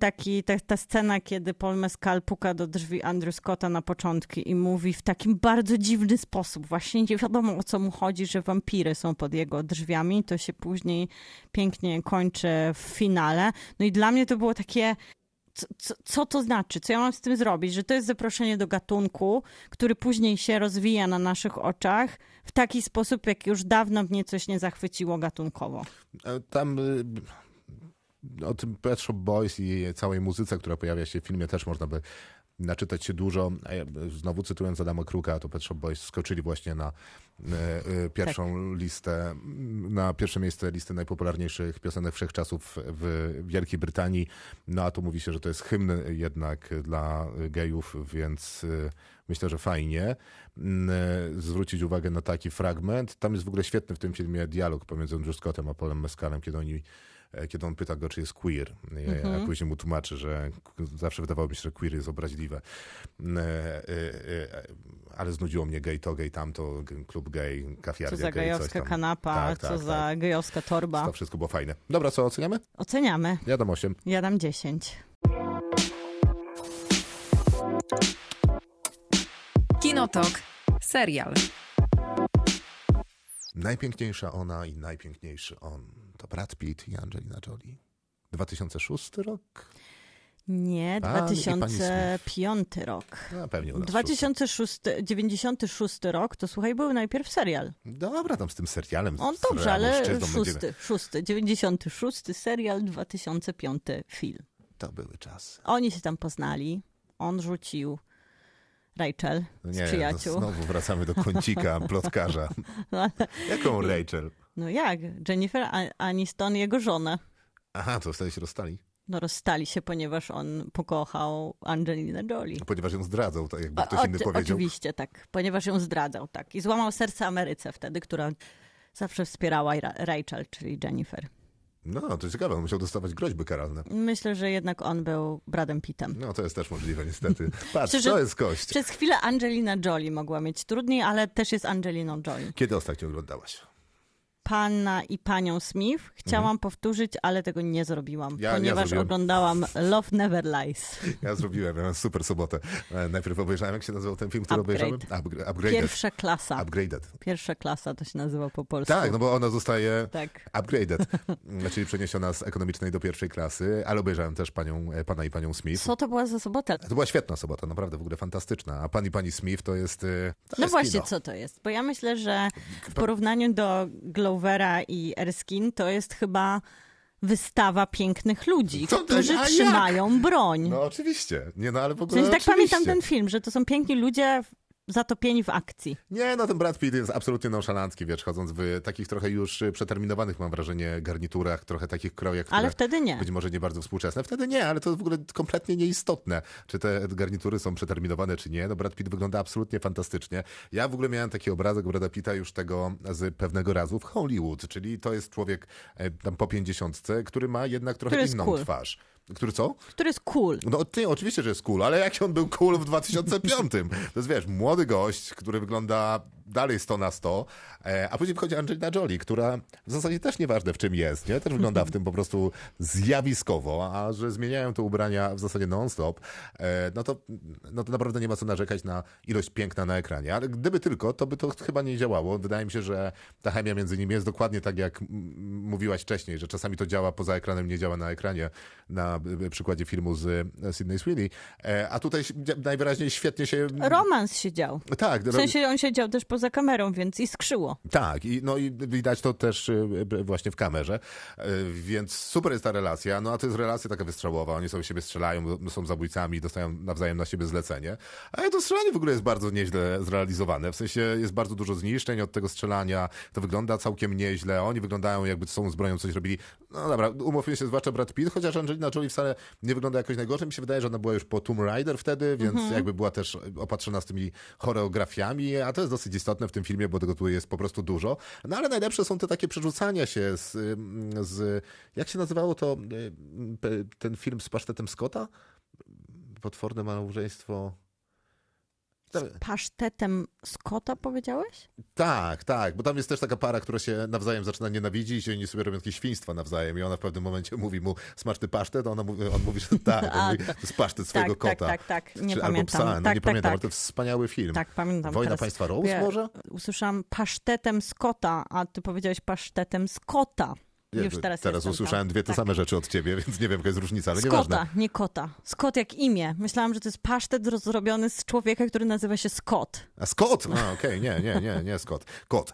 ta scena, kiedy Paul Mescal puka do drzwi Andrew Scotta na początki i mówi w takim bardzo dziwny sposób. Właśnie nie wiadomo, o co mu chodzi, że wampiry są pod jego drzwiami. To się później pięknie kończy w finale. No i dla mnie to było takie... Co to znaczy? Co ja mam z tym zrobić? Że to jest zaproszenie do gatunku, który później się rozwija na naszych oczach w taki sposób, jak już dawno mnie coś nie zachwyciło gatunkowo. Tam... O tym Pet Shop Boys i całej muzyce, która pojawia się w filmie, też można by naczytać się dużo. Znowu cytując Adama Kruka, to Pet Shop Boys skoczyli właśnie na pierwsze miejsce listy najpopularniejszych piosenek wszechczasów w Wielkiej Brytanii. No a tu mówi się, że to jest hymn jednak dla gejów, więc myślę, że fajnie zwrócić uwagę na taki fragment. Tam jest w ogóle świetny w tym filmie dialog pomiędzy Andrew Scottem a Paulem Mescalem, kiedy on pyta go, czy jest queer, a później mu tłumaczy, że zawsze wydawało mi się, że queer jest obraźliwe, ale znudziło mnie gej to, gej tamto, klub gej, kawiarnia. Co za gejowska kanapa, tak, gejowska torba. To wszystko było fajne. Dobra, co oceniamy? Oceniamy. Ja dam 8. Ja dam 10. Kinotok. Serial. Najpiękniejsza ona i najpiękniejszy on. To Brad Pitt i Angelina Jolie. 2006 rok? Nie, 2005 rok. No, pewnie u nas 96 rok to słuchaj, był najpierw serial. Dobra, tam z tym serialem. On dobrze, ale 96 serial, 2005 film. To były czasy. Oni się tam poznali, on rzucił Rachel z przyjaciół. Znowu wracamy do kącika, plotkarza. Jaką Rachel? No jak? Jennifer Aniston, jego żonę. Aha, to wtedy się rozstali. No rozstali się, ponieważ on pokochał Angelinę Jolie. Ponieważ ją zdradzał, tak jakby ktoś inny powiedział. Oczywiście, tak. Ponieważ ją zdradzał, tak. I złamał serce Ameryce wtedy, która zawsze wspierała Rachel, czyli Jennifer. No, to ciekawe, on musiał dostawać groźby karalne. Myślę, że jednak on był Bradem Pittem. No, to jest też możliwe niestety. Patrz, to jest kość. Przez chwilę Angelina Jolie mogła mieć trudniej, ale też jest Angeliną Jolie. Kiedy ostatnio oglądałaś? Pana i Panią Smith. Chciałam powtórzyć, ale tego nie zrobiłam, ponieważ oglądałam Love Never Lies. Ja zrobiłem, miałem super sobotę. Najpierw obejrzałem, jak się nazywał ten film, który obejrzałem? Upgrade. Pierwsza klasa. Upgraded. Pierwsza klasa to się nazywa po polsku. Tak, no bo ona zostaje upgraded, czyli przeniesiona z ekonomicznej do pierwszej klasy, ale obejrzałem też Pana i Panią Smith. Co to była za sobota? To była świetna sobota, naprawdę w ogóle fantastyczna. A Pan i Pani Smith to jest no właśnie, kino. Co to jest? Bo ja myślę, że w porównaniu do Glovera i Erskine to jest chyba wystawa pięknych ludzi, którzy trzymają broń. No oczywiście. Nie, no ale w ogóle oczywiście. Tak pamiętam ten film, że to są piękni ludzie zatopieni w akcji. Nie, no ten Brad Pitt jest absolutnie nonszalancki, wiesz, chodząc w takich trochę już przeterminowanych, mam wrażenie, garniturach, trochę takich krojach, które ale wtedy nie. Być może nie bardzo współczesne. Wtedy nie, ale to w ogóle kompletnie nieistotne, czy te garnitury są przeterminowane, czy nie. No Brad Pitt wygląda absolutnie fantastycznie. Ja w ogóle miałem taki obrazek Brada Pitta już tego z pewnego razu w Hollywood, czyli to jest człowiek tam po 50, który ma jednak trochę inną twarz. Który co? Który jest cool. No ty, oczywiście, że jest cool, ale jak on był cool w 2005? To jest, wiesz, młody gość, który wygląda dalej 100 na 100, a później wchodzi Angelina Jolie, która w zasadzie też nieważne w czym jest, nie? Też wygląda w tym po prostu zjawiskowo, a że zmieniają te ubrania w zasadzie non-stop, no to naprawdę nie ma co narzekać na ilość piękna na ekranie. Ale gdyby tylko, to by to chyba nie działało. Wydaje mi się, że ta chemia między nimi jest dokładnie tak, jak mówiłaś wcześniej, że czasami to działa poza ekranem, nie działa na ekranie, na przykładzie filmu z Sydney Sweeney. A tutaj najwyraźniej świetnie się... Romans się dział. Tak. W sensie on się dział też poza kamerą, więc iskrzyło. Tak, i widać to też właśnie w kamerze, więc super jest ta relacja, no a to jest relacja taka wystrzałowa, oni sobie siebie strzelają, są zabójcami, dostają nawzajem na siebie zlecenie, ale to strzelanie w ogóle jest bardzo nieźle zrealizowane, w sensie jest bardzo dużo zniszczeń od tego strzelania, to wygląda całkiem nieźle, oni wyglądają jakby są z bronią coś robili, no dobra, umówmy się, zwłaszcza Brad Pitt, chociaż Angelina Jolie wcale nie wygląda jakoś najgorzej, mi się wydaje, że ona była już po Tomb Raider wtedy, więc jakby była też opatrzona z tymi choreografiami, a to jest dosyć istotne w tym filmie, bo tego tu jest po prostu dużo. No ale najlepsze są te takie przerzucania się z jak się nazywało to ten film z pasztetem Scotta? Potworne małżeństwo... Z pasztetem Scotta powiedziałeś? Tak, bo tam jest też taka para, która się nawzajem zaczyna nienawidzić i oni sobie robią jakieś świństwa nawzajem i ona w pewnym momencie mówi mu smaczny pasztet, a on mówi, że tak, to jest pasztet swojego kota. Tak, nie pamiętam. Albo psa, nie pamiętam, ale to wspaniały film. Tak, pamiętam. Wojna Państwa Rose może? Usłyszałam pasztetem Scotta, a ty powiedziałeś pasztetem Scotta. Już teraz usłyszałem dwie te same rzeczy od ciebie, więc nie wiem, jaka jest różnica, ale nieważne. Scotta, nie kota. Scott jak imię. Myślałam, że to jest pasztet zrobiony z człowieka, który nazywa się Scott. A Scott? No, okej, nie Scott. Kot.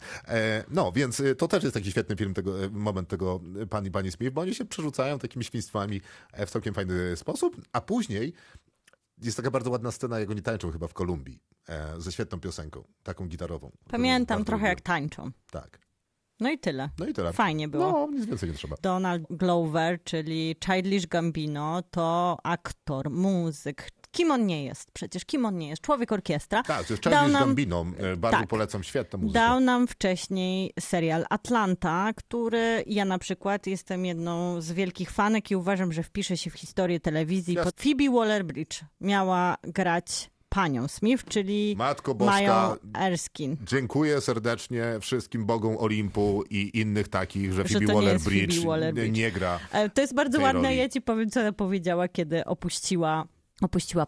No, więc to też jest taki świetny film, moment tego Pan i Pani Smith, bo oni się przerzucają takimi świństwami w całkiem fajny sposób, a później jest taka bardzo ładna scena, jak oni tańczą chyba w Kolumbii, ze świetną piosenką, taką gitarową. Pamiętam trochę jak tańczą. Tak. No i tyle. Fajnie było. No, nic więcej nie trzeba. Donald Glover, czyli Childish Gambino, to aktor, muzyk. Kim on nie jest? Przecież kim on nie jest? Człowiek orkiestra. Tak, to jest Childish Gambino. Bardzo polecam świetną muzykę. Dał nam wcześniej serial Atlanta, który ja na przykład jestem jedną z wielkich fanek i uważam, że wpisze się w historię telewizji. Phoebe Waller-Bridge miała grać Panią Smith, czyli Matko Boska, Erskine. Dziękuję serdecznie wszystkim bogom Olimpu i innych takich, że Phoebe Waller-Bridge nie gra. To jest bardzo ładne. Roli. Ja ci powiem, co ona powiedziała, kiedy opuściła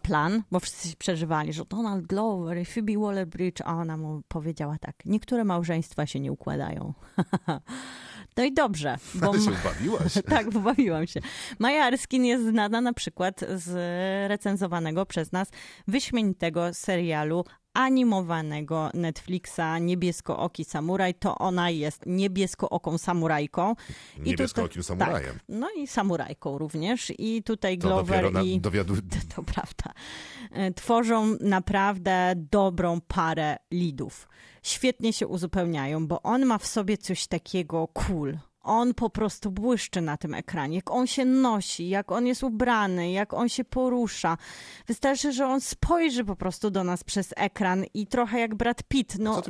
plan, bo wszyscy przeżywali, że Donald Glover i Phoebe Waller-Bridge, a ona mu powiedziała tak, niektóre małżeństwa się nie układają. No i dobrze. Bo się ubawiłaś. Tak, ubawiłam się. Maja Erskine jest znana na przykład z recenzowanego przez nas wyśmienitego serialu animowanego Netflixa Niebieskooki Samuraj. To ona jest niebieskooką samurajką. Niebieskookim samurajem. Tak, no i samurajką również. I tutaj to Glover to prawda. Tworzą naprawdę dobrą parę lidów. Świetnie się uzupełniają, bo on ma w sobie coś takiego cool. on po prostu błyszczy na tym ekranie, jak on się nosi, jak on jest ubrany, jak on się porusza. Wystarczy, że on spojrzy po prostu do nas przez ekran i trochę jak Brad Pitt, no,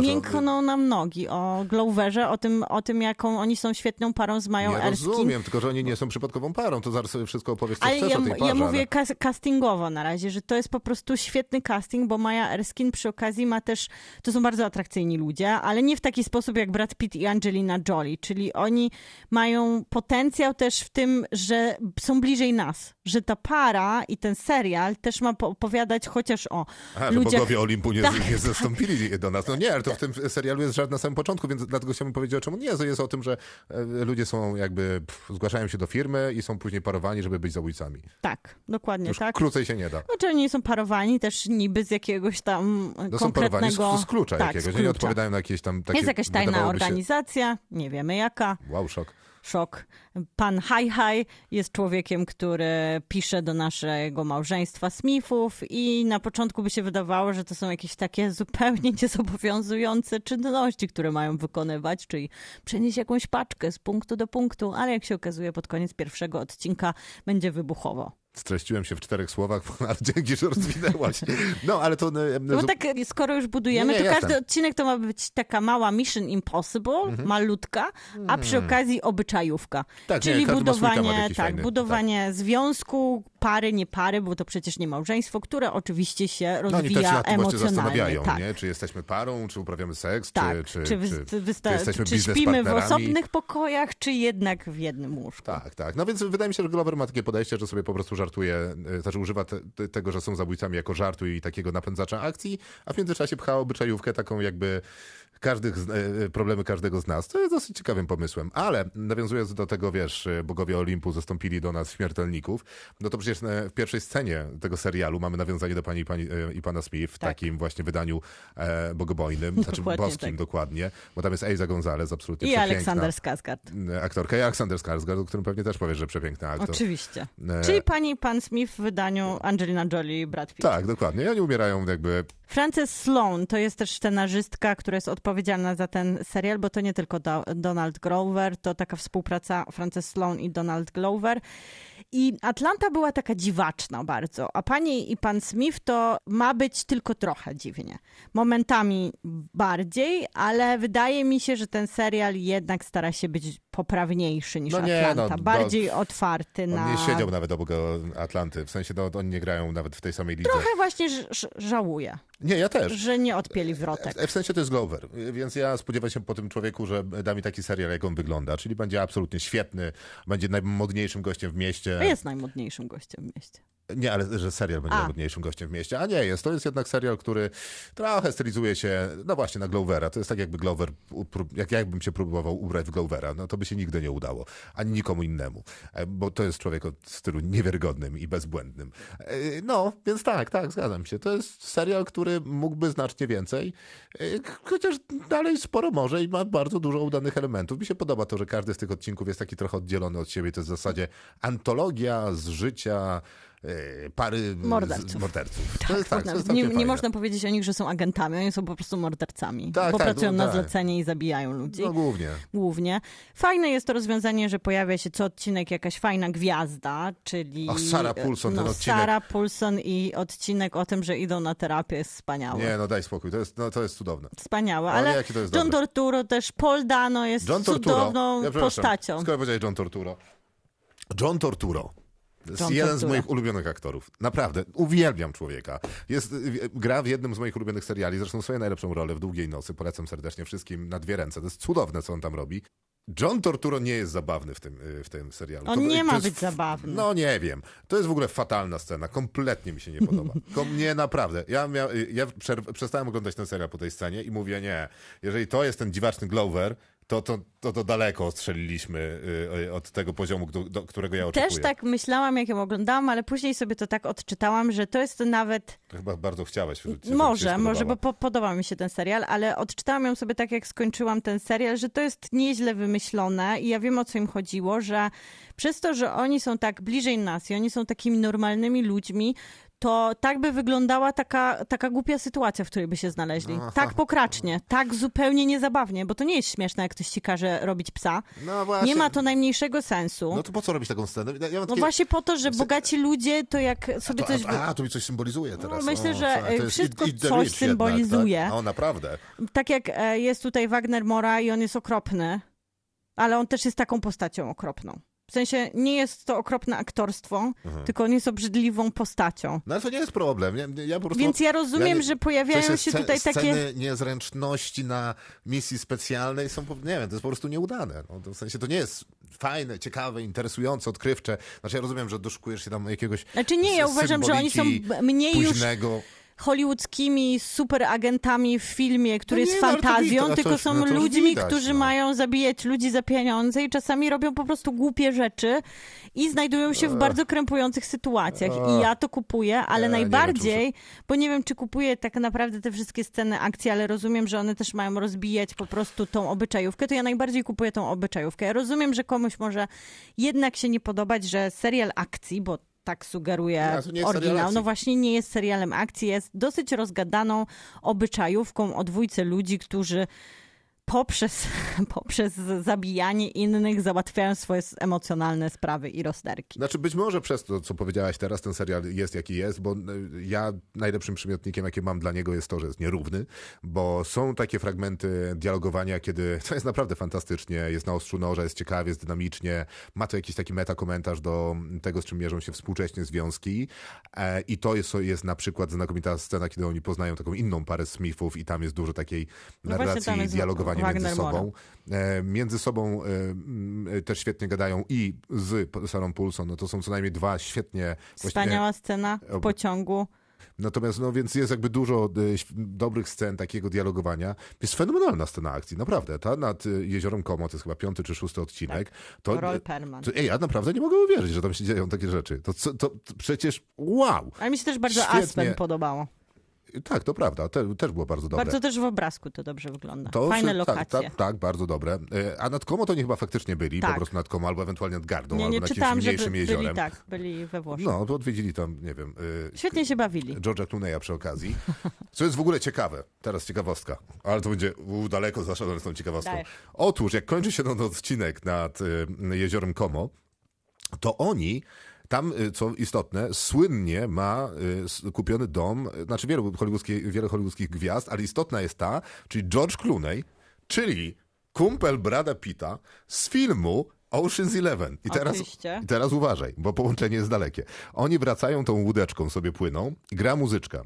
miękną nam nogi o Gloverze, o tym, jaką oni są świetną parą z Mają Erskine. Ja rozumiem, tylko że oni nie są przypadkową parą, to zaraz sobie wszystko opowiesz, co chcesz o tej parze. Ja mówię castingowo na razie, że to jest po prostu świetny casting, bo Maja Erskine przy okazji ma też, to są bardzo atrakcyjni ludzie, ale nie w taki sposób jak Brad Pitt i Angelina Jolie, czyli oni mają potencjał też w tym, że są bliżej nas, że ta para i ten serial też ma opowiadać chociaż o ludziach. Że bogowie Olimpu nie zastąpili do nas. No nie, ale to w tym serialu jest żart na samym początku, więc dlatego chciałbym powiedzieć, o czym nie jest. Jest o tym, że ludzie są jakby, zgłaszają się do firmy i są później parowani, żeby być zabójcami. Tak, dokładnie. Już tak. Krócej się nie da. Znaczy oni są parowani też niby z jakiegoś tam konkretnego... są parowani z klucza tak, jakiegoś, nie odpowiadają na jakieś tam takie... Jest jakaś tajna organizacja, nie wiemy jaka. Wow, szok. Pan Hi-Hi jest człowiekiem, który pisze do naszego małżeństwa Smithów i na początku by się wydawało, że to są jakieś takie zupełnie niezobowiązujące czynności, które mają wykonywać, czyli przenieść jakąś paczkę z punktu do punktu, ale jak się okazuje pod koniec pierwszego odcinka będzie wybuchowo. Streściłem się w 4 słowach, ale dzięki, że rozwinęłaś. No, ale to... No tak, skoro już budujemy, to każdy odcinek to ma być taka mała Mission Impossible, malutka, a przy okazji obyczajówka. Tak, czyli budowanie związku, pary, nie pary, bo to przecież nie małżeństwo, które oczywiście się rozwija emocjonalnie. Oni też się zastanawiają, nie? Czy jesteśmy parą, czy uprawiamy seks, czy śpimy w osobnych pokojach, czy jednak w jednym łóżku. Tak, tak. No więc wydaje mi się, że Glover ma takie podejście, że sobie po prostu żartuje, znaczy używa tego, że są zabójcami jako żartu i takiego napędzacza akcji, a w międzyczasie pcha obyczajówkę taką jakby problemy każdego z nas. To jest dosyć ciekawym pomysłem. Ale nawiązując do tego, wiesz, bogowie Olimpu zastąpili do nas śmiertelników, no to przecież w pierwszej scenie tego serialu mamy nawiązanie do pani i pana Smith w takim właśnie wydaniu bogobojnym, znaczy boskim dokładnie, bo tam jest Eiza Gonzalez, absolutnie przepiękna. Aleksander Skarsgård. Aktorka i Aleksander Skarsgård, o którym pewnie też powiesz, że przepiękna aktor. Oczywiście. Czyli pani i pan Smith w wydaniu Angelina Jolie i Brad Pitt. Tak, dokładnie. Oni umierają jakby... Frances Sloane to jest też scenarzystka, która jest odpowiedzialna za ten serial, bo to nie tylko Donald Glover, to taka współpraca Frances Sloane i Donald Glover. I Atlanta była taka dziwaczna bardzo, a pani i pan Smith to ma być tylko trochę dziwnie. Momentami bardziej, ale wydaje mi się, że ten serial jednak stara się być poprawniejszy niż Atlanta. Bardziej otwarty na... On nie siedział nawet obok Atlanty, w sensie oni nie grają nawet w tej samej lidze. Trochę właśnie żałuję. Nie, ja też. Że nie odpięli wrotek. W sensie to jest Glover, więc ja spodziewam się po tym człowieku, że da mi taki serial, jak on wygląda, czyli będzie absolutnie świetny, będzie najmodniejszym gościem w mieście. To jest najmodniejszym gościem w mieście. Nie, ale że serial będzie najmodniejszym gościem w mieście. A nie jest. To jest jednak serial, który trochę stylizuje się, no właśnie, na Glovera. To jest tak, jakby Glover, jakbym się próbował ubrać w Glovera, no to by się nigdy nie udało. Ani nikomu innemu. Bo to jest człowiek o stylu niewiarygodnym i bezbłędnym. No, więc tak, zgadzam się. To jest serial, który mógłby znacznie więcej. Chociaż dalej sporo może i ma bardzo dużo udanych elementów. Mi się podoba to, że każdy z tych odcinków jest taki trochę oddzielony od siebie. To jest w zasadzie antologia z życia... pary morderców. Tak, nie można powiedzieć o nich, że są agentami, oni są po prostu mordercami, pracują na zlecenie i zabijają ludzi. No głównie. Fajne jest to rozwiązanie, że pojawia się co odcinek jakaś fajna gwiazda, czyli Sarah Paulson, ten odcinek. Sarah Paulson i odcinek o tym, że idą na terapię jest wspaniały. Nie, no daj spokój, to jest cudowne. Wspaniałe, ale John Torturo też, Paul Dano jest cudowną postacią. Skoro powiedziałeś John Torturo. Jest jeden z moich ulubionych aktorów. Naprawdę, uwielbiam człowieka. Gra w jednym z moich ulubionych seriali, zresztą swoją najlepszą rolę w Długiej Nocy. Polecam serdecznie wszystkim na 2 ręce. To jest cudowne, co on tam robi. John Torturo nie jest zabawny w tym serialu. On nie ma być zabawny. No nie wiem. To jest w ogóle fatalna scena. Kompletnie mi się nie podoba. Nie, naprawdę. Ja przestałem oglądać ten serial po tej scenie i mówię nie. Jeżeli to jest ten dziwaczny Glover, to daleko strzeliliśmy od tego poziomu, do którego ja oczekuję. Też tak myślałam, jak ją oglądałam, ale później sobie to tak odczytałam, że to jest nawet... To chyba bardzo chciałaś. Może, bo podoba mi się ten serial, ale odczytałam ją sobie tak, jak skończyłam ten serial, że to jest nieźle wymyślone i ja wiem, o co im chodziło, że przez to, że oni są tak bliżej nas i oni są takimi normalnymi ludźmi, to tak by wyglądała taka głupia sytuacja, w której by się znaleźli. No. Tak pokracznie, tak zupełnie niezabawnie, bo to nie jest śmieszne, jak ktoś ci każe robić psa. No właśnie. Nie ma to najmniejszego sensu. No to po co robić taką scenę? Ja no takie... właśnie po to, że bogaci ludzie to jak sobie coś... to mi coś symbolizuje teraz. No, myślę, że wszystko coś symbolizuje. Jednak, tak? No naprawdę. Tak jak jest tutaj Wagner Mora i on jest okropny, ale on też jest taką postacią okropną. W sensie nie jest to okropne aktorstwo, tylko on jest obrzydliwą postacią. No ale to nie jest problem. Ja po prostu, więc ja rozumiem, że pojawiają się tutaj sceny takie... Sceny niezręczności na misji specjalnej są, nie wiem, to jest po prostu nieudane. No, w sensie to nie jest fajne, ciekawe, interesujące, odkrywcze. Znaczy ja rozumiem, że doszukujesz się tam jakiegoś ja uważam, że oni są mniej późnego... już... hollywoodzkimi superagentami w filmie, który jest fantazją, tylko są ludźmi, którzy mają zabijać ludzi za pieniądze i czasami robią po prostu głupie rzeczy i znajdują się w bardzo krępujących sytuacjach. I ja to kupuję, ale najbardziej, bo nie wiem, czy kupuję tak naprawdę te wszystkie sceny akcji, ale rozumiem, że one też mają rozbijać po prostu tą obyczajówkę, to ja najbardziej kupuję tą obyczajówkę. Ja rozumiem, że komuś może jednak się nie podobać, że serial akcji, bo tak sugeruje oryginał. No właśnie nie jest serialem akcji, jest dosyć rozgadaną obyczajówką o dwójce ludzi, którzy poprzez zabijanie innych załatwiają swoje emocjonalne sprawy i rozterki. Znaczy być może przez to, co powiedziałaś teraz, ten serial jest jaki jest, bo ja najlepszym przymiotnikiem, jaki mam dla niego jest to, że jest nierówny, bo są takie fragmenty dialogowania, kiedy to jest naprawdę fantastycznie, jest na ostrzu noża, jest ciekawie, jest dynamicznie, ma to jakiś taki metakomentarz do tego, z czym mierzą się współcześnie związki i to jest na przykład znakomita scena, kiedy oni poznają taką inną parę Smithów i tam jest dużo takiej narracji i dialogowania między sobą też świetnie gadają i z Sarą Paulson, no to są co najmniej dwa świetnie... Wspaniała scena w pociągu. Natomiast, no więc jest jakby dużo dobrych scen takiego dialogowania. Jest fenomenalna scena akcji, naprawdę. Ta nad Jeziorem Como, to jest chyba 5. czy 6. odcinek. Tak. To Roy Perlman. Ja naprawdę nie mogę uwierzyć, że tam się dzieją takie rzeczy. To przecież wow! Ale mi się też bardzo Aspen podobało. Tak, to prawda. Też było bardzo dobre. Bardzo też w obrazku to dobrze wygląda. Fajne lokacje. Tak, bardzo dobre. A nad Como to oni chyba faktycznie byli, po prostu nad Como, albo ewentualnie nad Gardą, albo nad jakimś mniejszym jeziorem. Byli we Włoszech. No, to odwiedzili tam, nie wiem... Świetnie się bawili. George'a Clooney'a przy okazji. Co jest w ogóle ciekawe. Teraz ciekawostka. Ale to będzie daleko zaszedłem z tą ciekawostką. Otóż, jak kończy się ten odcinek nad jeziorem Como, to oni... Tam, co istotne, słynnie ma kupiony dom, znaczy wiele hollywoodzkich gwiazd, ale istotna jest ta, czyli George Clooney, czyli kumpel Brada Pitta z filmu Ocean's Eleven. I teraz uważaj, bo połączenie jest dalekie. Oni wracają tą łódeczką, sobie płyną i gra muzyczka.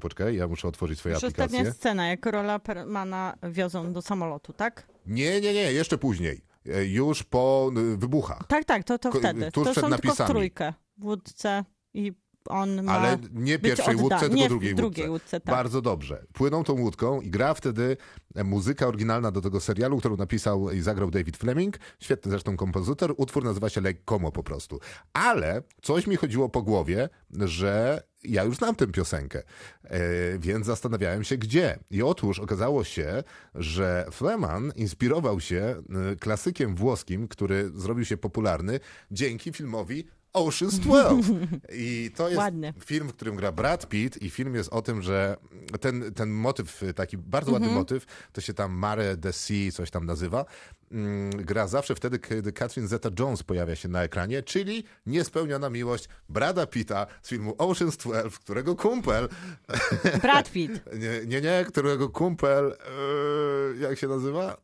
Poczekaj, ja muszę otworzyć swoje aplikacje. Ostatnia scena, jak Roya Perlmana wiozą do samolotu, tak? Nie, jeszcze później. Już po wybuchach. Tak, to wtedy. To są napisami. Tylko w trójkę. W łódce i on ma ale nie pierwszej łódce, tylko nie drugiej łódce. Tak. Bardzo dobrze. Płyną tą łódką i gra wtedy muzyka oryginalna do tego serialu, którą napisał i zagrał David Fleming. Świetny zresztą kompozytor. Utwór nazywa się Lake Como po prostu. Ale coś mi chodziło po głowie, że ja już znam tę piosenkę, więc zastanawiałem się gdzie. I otóż okazało się, że Fleman inspirował się klasykiem włoskim, który zrobił się popularny dzięki filmowi Ocean's 12. I to jest film, w którym gra Brad Pitt i film jest o tym, że ten motyw, taki bardzo ładny motyw, to się tam Mare de Sea coś tam nazywa, gra zawsze wtedy, kiedy Catherine Zeta-Jones pojawia się na ekranie, czyli niespełniona miłość Brada Pitta z filmu Ocean's 12, którego kumpel... Brad Pitt. nie, którego kumpel... jak się nazywa?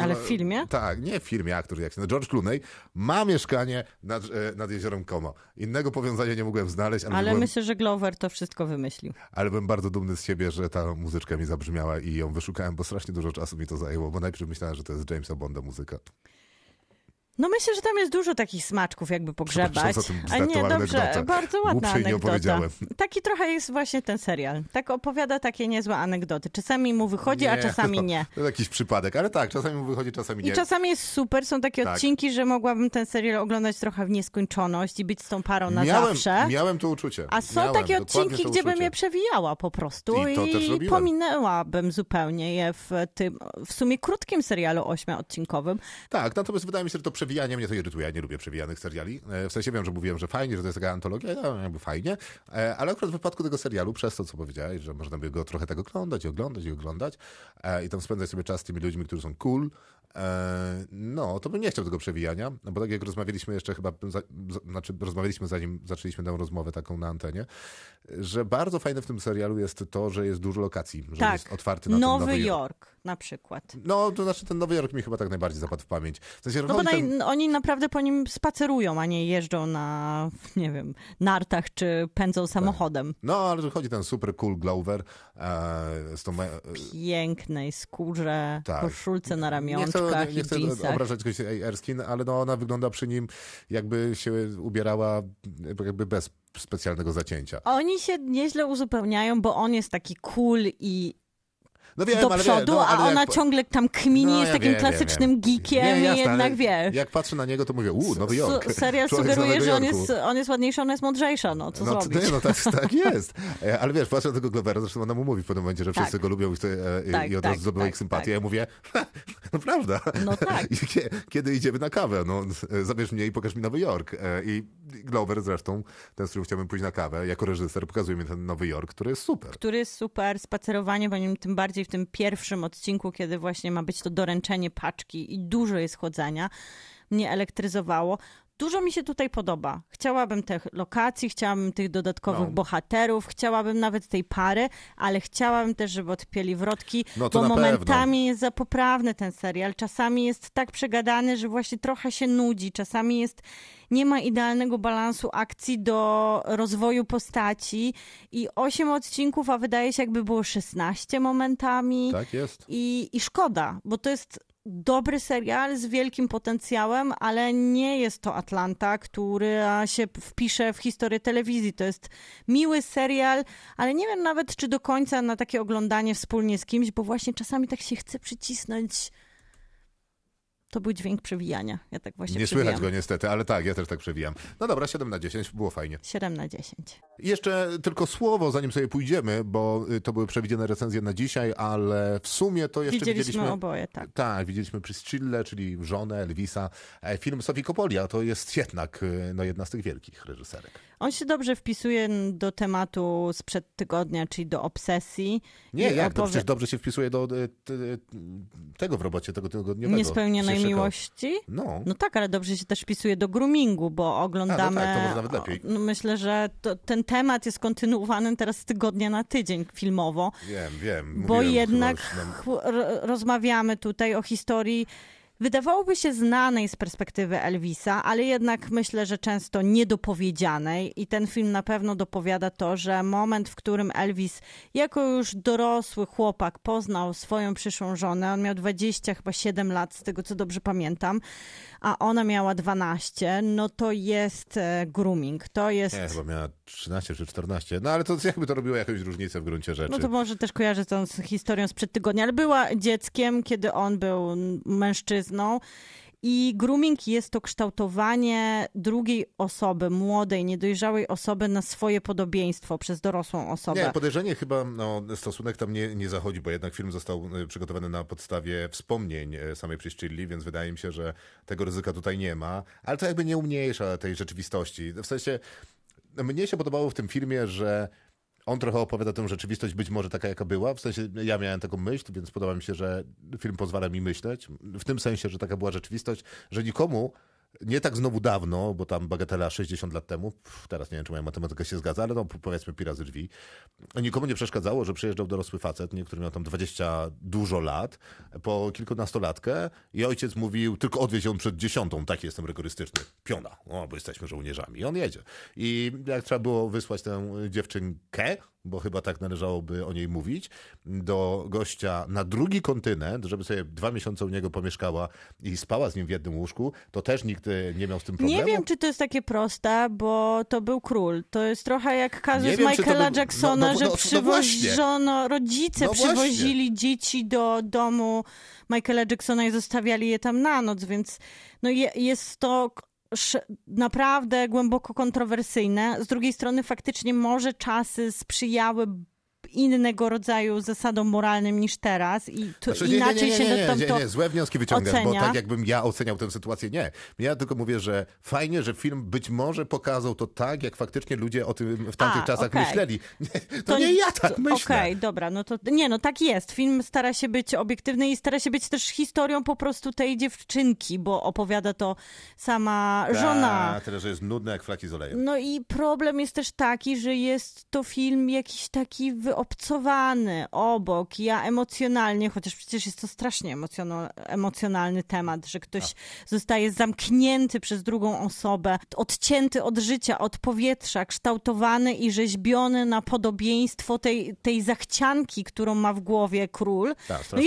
Ale w filmie? Tak, nie w filmie, aktor, George Clooney ma mieszkanie nad jeziorem Como. Innego powiązania nie mogłem znaleźć. Ale myślę, że Glover to wszystko wymyślił. Ale byłem bardzo dumny z siebie, że ta muzyczka mi zabrzmiała i ją wyszukałem, bo strasznie dużo czasu mi to zajęło, bo najpierw myślałem, że to jest Jamesa Bonda muzyka. No myślę, że tam jest dużo takich smaczków, jakby pogrzebać. A nie, dobrze, bardzo ładna anegdota. Taki trochę jest właśnie ten serial. Tak opowiada takie niezłe anegdoty. Czasami mu wychodzi, a czasami nie. To jakiś przypadek, ale tak, czasami mu wychodzi, czasami nie. I czasami jest super, są takie odcinki, że mogłabym ten serial oglądać trochę w nieskończoność i być z tą parą na zawsze. Miałem to uczucie. A są takie odcinki, gdzie bym je przewijała po prostu i pominęłabym zupełnie je w tym, w sumie krótkim serialu 8-odcinkowym. Tak, natomiast wydaje mi się, że to przewijanie mnie to irytuje, ja nie lubię przewijanych seriali. W sensie wiem, że mówiłem, że fajnie, że to jest taka antologia, ja jakby fajnie, ale akurat w wypadku tego serialu, przez to, co powiedziałeś, że można by go trochę tak oglądać i tam spędzać sobie czas z tymi ludźmi, którzy są cool, no, to bym nie chciał tego przewijania, bo tak jak rozmawialiśmy jeszcze chyba, rozmawialiśmy zanim zaczęliśmy tę rozmowę taką na antenie, że bardzo fajne w tym serialu jest to, że jest dużo lokacji, że tak. Jest otwarty na Nowy Jork na przykład. No, to znaczy ten Nowy Jork mi chyba tak najbardziej zapadł w pamięć. W sensie, no bo oni naprawdę po nim spacerują, a nie jeżdżą na, nie wiem, nartach czy pędzą samochodem. Tak. No, ale chodzi ten super cool Glover z tą... pięknej skórze, tak. Koszulce na ramionach. Nie chcę obrażać kogoś Erskine, ale no ona wygląda przy nim jakby się ubierała jakby bez specjalnego zacięcia. Oni się nieźle uzupełniają, bo on jest taki cool i do przodu, a ona ciągle tam kmini, jest takim klasycznym geekiem i jednak wiesz. Jak patrzę na niego, to mówię, Nowy Jork. Serial sugeruje, że on jest ładniejszy, ona jest mądrzejsza, co zrobić. No tak jest. Ale wiesz, patrzę na tego Glovera, zresztą ona mu mówi w pewnym momencie, że wszyscy go lubią i od razu zdobywa ich sympatię. Ja mówię, no prawda. No tak. Kiedy idziemy na kawę, zabierz mnie i pokaż mi Nowy Jork. I Glover zresztą, ten, z którym chciałbym pójść na kawę, jako reżyser pokazuje mi ten Nowy Jork, który jest super. Spacerowanie po nim tym bardziej w tym pierwszym odcinku, kiedy właśnie ma być to doręczenie paczki i dużo jest chodzenia, mnie elektryzowało. Dużo mi się tutaj podoba. Chciałabym tych lokacji, chciałabym tych dodatkowych bohaterów, chciałabym nawet tej pary, ale chciałabym też, żeby odpięli wrotki, bo momentami jest za poprawny ten serial. Czasami jest tak przegadany, że właśnie trochę się nudzi. Czasami nie ma idealnego balansu akcji do rozwoju postaci i 8 odcinków, a wydaje się jakby było 16 momentami. Tak jest. I szkoda, bo to jest... dobry serial z wielkim potencjałem, ale nie jest to Atlanta, która się wpisze w historię telewizji. To jest miły serial, ale nie wiem nawet, czy do końca na takie oglądanie wspólnie z kimś, bo właśnie czasami tak się chce przycisnąć. To był dźwięk przewijania. Ja tak właśnie nie przewijam. Słychać go niestety, ale tak, ja też tak przewijam. No dobra, 7/10, było fajnie. 7/10. Jeszcze tylko słowo, zanim sobie pójdziemy, bo to były przewidziane recenzje na dzisiaj, ale w sumie to jeszcze widzieliśmy oboje, tak. Tak, widzieliśmy Priscillę, czyli żonę Elvisa. Film Sofii Coppoli, a to jest jednak jedna z tych wielkich reżyserek. On się dobrze wpisuje do tematu sprzed tygodnia, czyli do obsesji. Nie, przecież dobrze się wpisuje do tego w robocie, tego tygodniowego. Niespełnionej miłości? No. No tak, ale dobrze się też wpisuje do groomingu, bo oglądamy... tak, to może nawet lepiej. Myślę, że ten temat jest kontynuowany teraz z tygodnia na tydzień filmowo. Wiem. Bo jednak rozmawiamy tutaj o historii wydawałoby się znanej z perspektywy Elvisa, ale jednak myślę, że często niedopowiedzianej i ten film na pewno dopowiada to, że moment, w którym Elvis jako już dorosły chłopak poznał swoją przyszłą żonę, on miał 27 lat z tego, co dobrze pamiętam, a ona miała 12, to jest grooming, to jest... Nie, chyba miała 13 czy 14, ale to jakby to robiło jakąś różnicę w gruncie rzeczy. No to może też kojarzę tą z historią sprzed tygodnia, ale była dzieckiem, kiedy on był mężczyzną, i grooming jest to kształtowanie drugiej osoby, młodej, niedojrzałej osoby na swoje podobieństwo przez dorosłą osobę. Nie, podejrzenie chyba, stosunek tam nie zachodzi, bo jednak film został przygotowany na podstawie wspomnień samej Priscilli, więc wydaje mi się, że tego ryzyka tutaj nie ma, ale to jakby nie umniejsza tej rzeczywistości. W sensie, mnie się podobało w tym filmie, że on trochę opowiada tę rzeczywistość, być może taka, jaka była. W sensie, ja miałem taką myśl, więc podoba mi się, że film pozwala mi myśleć. W tym sensie, że taka była rzeczywistość, że nikomu, nie tak znowu dawno, bo tam bagatela 60 lat temu, teraz nie wiem, czy moja matematyka się zgadza, ale powiedzmy pi razy drzwi, nikomu nie przeszkadzało, że przyjeżdżał dorosły facet, który miał tam 20 dużo lat, po kilkunastolatkę i ojciec mówił, tylko odwieź ją przed 10, taki jestem rygorystyczny, piona, bo jesteśmy żołnierzami i on jedzie. I jak trzeba było wysłać tę dziewczynkę, bo chyba tak należałoby o niej mówić, do gościa na drugi kontynent, żeby sobie 2 miesiące u niego pomieszkała i spała z nim w jednym łóżku, to też nikt nie miał z tym problemu. Nie wiem, czy to jest takie proste, bo to był król. To jest trochę jak kazus Michaela Jacksona, że przywoziono, rodzice przywozili dzieci do domu Michaela Jacksona i zostawiali je tam na noc, więc jest to... naprawdę głęboko kontrowersyjne. Z drugiej strony faktycznie może czasy sprzyjały innego rodzaju zasadom moralnym niż teraz i inaczej się nie, złe wnioski wyciągasz, ocenia. Bo tak jakbym ja oceniał tę sytuację, nie. Ja tylko mówię, że fajnie, że film być może pokazał to tak, jak faktycznie ludzie o tym w tamtych czasach myśleli. Nie, to nie ja tak myślę. Okej, dobra, no to nie, no tak jest. Film stara się być obiektywny i stara się być też historią po prostu tej dziewczynki, bo opowiada to sama żona. A tyle, że jest nudne jak flaki z olejem. No i problem jest też taki, że jest to film jakiś taki wyobcowany obok. Ja emocjonalnie, chociaż przecież jest to strasznie emocjonalny temat, że ktoś zostaje zamknięty przez drugą osobę, odcięty od życia, od powietrza, kształtowany i rzeźbiony na podobieństwo tej zachcianki, którą ma w głowie król. No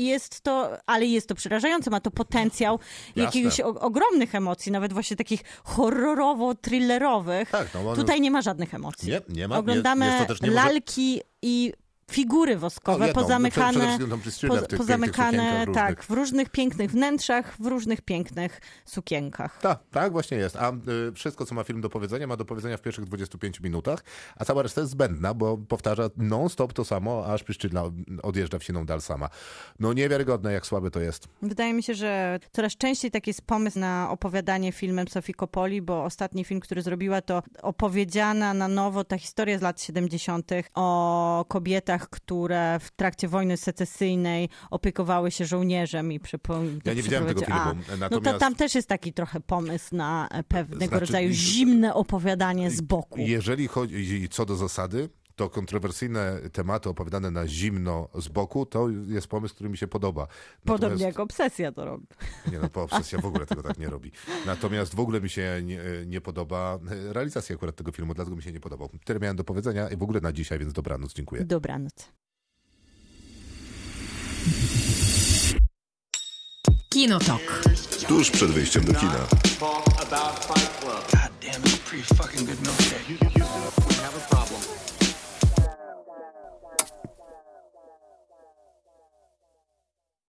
jest to, ale jest to przerażające, ma to potencjał jakichś ogromnych emocji, nawet właśnie takich horrorowo-thrillerowych. Tak, no, tutaj nie ma żadnych emocji. Nie ma. Oglądamy lalki i figury woskowe pozamykane tak, w różnych pięknych wnętrzach, w różnych pięknych sukienkach. Tak właśnie jest. A wszystko, co ma film do powiedzenia, ma do powiedzenia w pierwszych 25 minutach, a cała reszta jest zbędna, bo powtarza non-stop to samo, aż Pryszczyna odjeżdża w siną dal sama. No niewiarygodne, jak słaby to jest. Wydaje mi się, że coraz częściej taki jest pomysł na opowiadanie filmem Sofii Coppoli, bo ostatni film, który zrobiła, to opowiedziana na nowo ta historia z lat 70. o kobietach, które w trakcie wojny secesyjnej opiekowały się żołnierzem i Ja nie widziałem tego filmu. Natomiast... No to tam też jest taki trochę pomysł na pewnego rodzaju zimne opowiadanie z boku. Jeżeli chodzi co do zasady, to kontrowersyjne tematy opowiadane na zimno z boku, to jest pomysł, który mi się podoba. Podobnie jak Obsesja to robi. Nie no, Obsesja w ogóle tego tak nie robi. Natomiast w ogóle mi się nie podoba realizacja akurat tego filmu, dlatego mi się nie podobał. Tyle miałem do powiedzenia i w ogóle na dzisiaj, więc dobranoc, dziękuję. Dobranoc. Kinotok. Tuż przed wyjściem do kina.